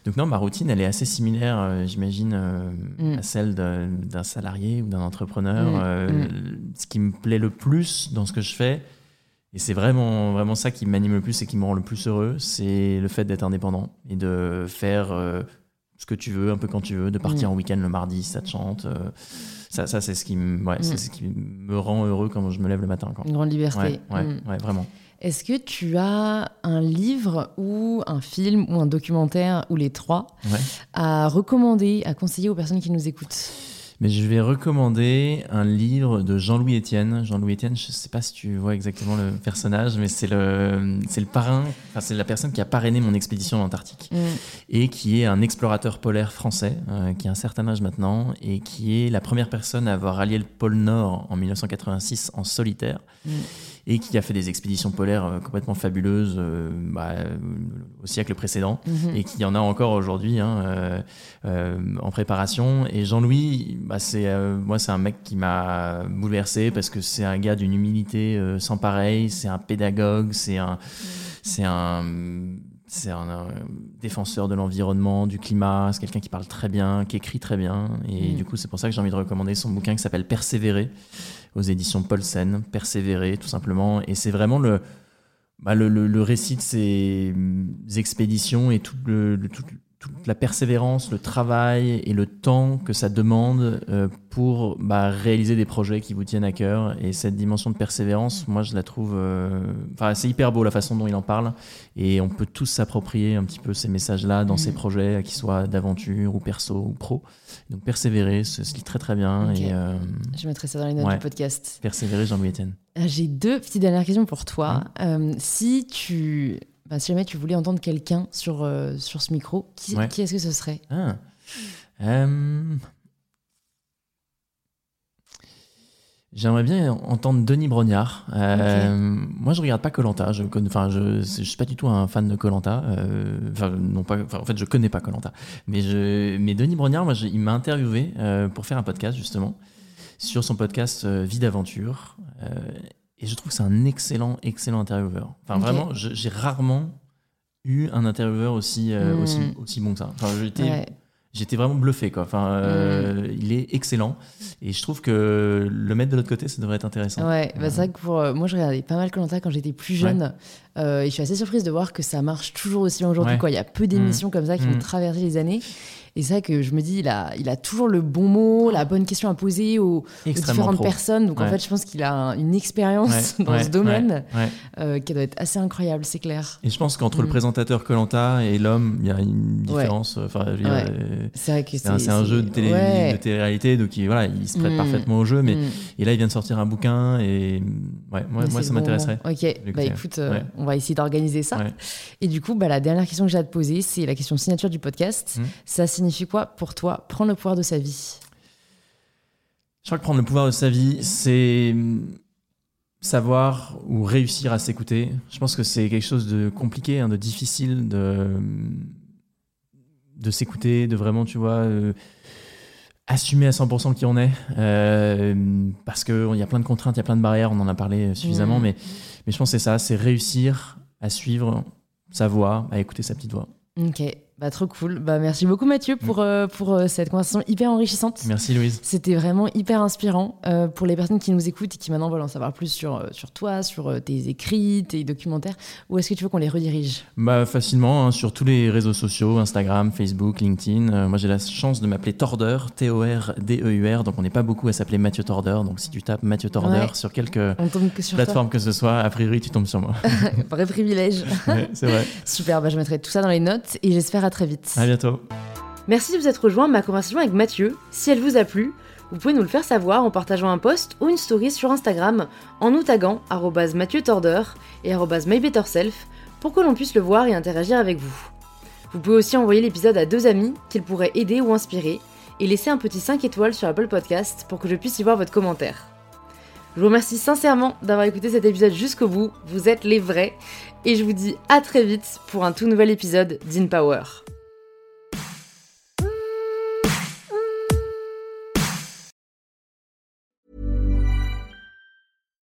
donc non, ma routine, elle est assez similaire, euh, j'imagine, euh, mm. à celle d'un, d'un salarié ou d'un entrepreneur. Mm. Euh, mm. Ce qui me plaît le plus dans ce que je fais, et c'est vraiment, vraiment ça qui m'anime le plus et qui me rend le plus heureux, c'est le fait d'être indépendant et de faire... Euh, ce que tu veux, un peu quand tu veux, de partir mmh. en week-end le mardi, ça te chante. Euh, ça, ça c'est, ce qui me, ouais, mmh. c'est ce qui me rend heureux quand je me lève le matin. Quoi. Une grande liberté. Ouais, ouais, mmh. ouais, vraiment. Est-ce que tu as un livre ou un film ou un documentaire, ou les trois, ouais. à recommander, à conseiller aux personnes qui nous écoutent ? Mais je vais recommander un livre de Jean-Louis Étienne. Jean-Louis Étienne, je ne sais pas si tu vois exactement le personnage, mais c'est le, c'est le parrain, enfin, c'est la personne qui a parrainé mon expédition en Antarctique mmh. et qui est un explorateur polaire français, euh, qui a un certain âge maintenant et qui est la première personne à avoir rallié le pôle Nord en dix-neuf cent quatre-vingt-six en solitaire. Mmh. Et qui a fait des expéditions polaires complètement fabuleuses euh, bah, au siècle précédent mmh. et qui en a encore aujourd'hui hein, euh, euh, en préparation. Et Jean-Louis, bah, c'est, euh, moi, c'est un mec qui m'a bouleversé parce que c'est un gars d'une humilité euh, sans pareil, c'est un pédagogue, c'est un... Mmh. C'est un C'est un, un défenseur de l'environnement, du climat, c'est quelqu'un qui parle très bien, qui écrit très bien. Et mmh. du coup, c'est pour ça que j'ai envie de recommander son bouquin qui s'appelle « Persévérer » aux éditions Pôle Sud. « Persévérer » tout simplement. Et c'est vraiment le, bah, le, le, le récit de ses expéditions et tout le, le, tout, toute la persévérance, le travail et le temps que ça demande euh, pour bah, réaliser des projets qui vous tiennent à cœur. Et cette dimension de persévérance, moi, je la trouve... Euh, c'est hyper beau la façon dont il en parle. Et on peut tous s'approprier un petit peu ces messages-là dans mmh. ces projets, qu'ils soient d'aventure ou perso ou pro. Donc, persévérer, ça se lit très très bien. Okay. Et, euh... je mettrai ça dans les notes ouais. du podcast. Persévérer, Jean-Louis Étienne. J'ai deux petites dernières questions pour toi. Mmh. Euh, si tu... Bah, si jamais tu voulais entendre quelqu'un sur, euh, sur ce micro, qui, ouais. qui est-ce que ce serait ? ah. euh... J'aimerais bien entendre Denis Brogniart. Euh, okay. Moi, je regarde pas Koh-Lanta. Je ne je, je suis pas du tout un fan de Koh-Lanta. Enfin, euh, non pas. En fait, je connais pas Koh-Lanta. Mais je, mais Denis Brogniart, moi, je, il m'a interviewé euh, pour faire un podcast justement sur son podcast euh, Vie d'aventure. Euh, Et je trouve que c'est un excellent, excellent intervieweur. Enfin, okay. vraiment, je, j'ai rarement eu un intervieweur aussi, euh, mmh. aussi, aussi bon que ça. Enfin, j'étais, ouais. j'étais vraiment bluffé, quoi. Enfin, euh, mmh. il est excellent. Et je trouve que le mettre de l'autre côté, ça devrait être intéressant. Ouais, bah, ouais. c'est vrai que pour, euh, moi, je regardais pas mal Koh-Lanta quand j'étais plus jeune. Ouais. Euh, et je suis assez surprise de voir que ça marche toujours aussi bien aujourd'hui. Ouais. Quoi. Il y a peu d'émissions mmh. comme ça qui mmh. ont traversé les années. Et c'est vrai que je me dis, il a, il a toujours le bon mot, la bonne question à poser aux, aux différentes pro. personnes. Donc ouais. en fait, je pense qu'il a un, une expérience ouais. dans ouais. ce domaine ouais. Ouais. Euh, qui doit être assez incroyable, c'est clair. Et je pense qu'entre mm. le présentateur Koh-Lanta et l'homme, il y a une différence. Ouais. Enfin, je veux ouais. dire, c'est vrai que c'est, c'est, un, c'est un jeu de, télé, ouais. de télé-réalité, donc il, voilà, il se prête mm. parfaitement au jeu. Mais, mm. Et là, il vient de sortir un bouquin et ouais, moi, moi ça bon m'intéresserait. Moment. Ok, bah, écoute, euh, ouais. on va essayer d'organiser ça. Ouais. Et du coup, bah, la dernière question que j'ai à te poser, c'est la question signature du podcast. Mm. Ça signifie quoi pour toi, prendre le pouvoir de sa vie ? Je crois que prendre le pouvoir de sa vie, c'est savoir ou réussir à s'écouter. Je pense que c'est quelque chose de compliqué, hein, de difficile de, de s'écouter, de vraiment, tu vois, euh, assumer à cent pour cent qui on est. Euh, parce qu'il y a plein de contraintes, il y a plein de barrières, on en a parlé suffisamment, mmh. mais, mais je pense que c'est ça, c'est réussir à suivre sa voix, à écouter sa petite voix. Ok, bah trop cool. Bah merci beaucoup Matthieu pour euh, pour euh, cette conversation hyper enrichissante. Merci Louise. C'était vraiment hyper inspirant euh, pour les personnes qui nous écoutent et qui maintenant veulent en savoir plus sur sur toi, sur tes écrits, tes documentaires. Où est-ce que tu veux qu'on les redirige ? Bah facilement hein, sur tous les réseaux sociaux, Instagram, Facebook, LinkedIn. Euh, moi j'ai la chance de m'appeler Tordeur, T O R D E U R. Donc on n'est pas beaucoup à s'appeler Matthieu Tordeur. Donc si tu tapes Matthieu Tordeur ouais. sur quelque sur plateforme toi. que ce soit, a priori tu tombes sur moi. Vrai privilège. Ouais, c'est vrai. Super. Bah je mettrai tout ça dans les notes. Et j'espère à très vite. À bientôt. Merci de vous être rejoint à ma conversation avec Matthieu. Si elle vous a plu, vous pouvez nous le faire savoir en partageant un post ou une story sur Instagram en nous taguant arobase Matthieu Tordeur et arobase My Better Self pour que l'on puisse le voir et interagir avec vous. Vous pouvez aussi envoyer l'épisode à deux amis qu'il pourrait aider ou inspirer et laisser un petit cinq étoiles sur Apple Podcast pour que je puisse y voir votre commentaire. Je vous remercie sincèrement d'avoir écouté cet épisode jusqu'au bout, vous êtes les vrais, et je vous dis à très vite pour un tout nouvel épisode d'InPower.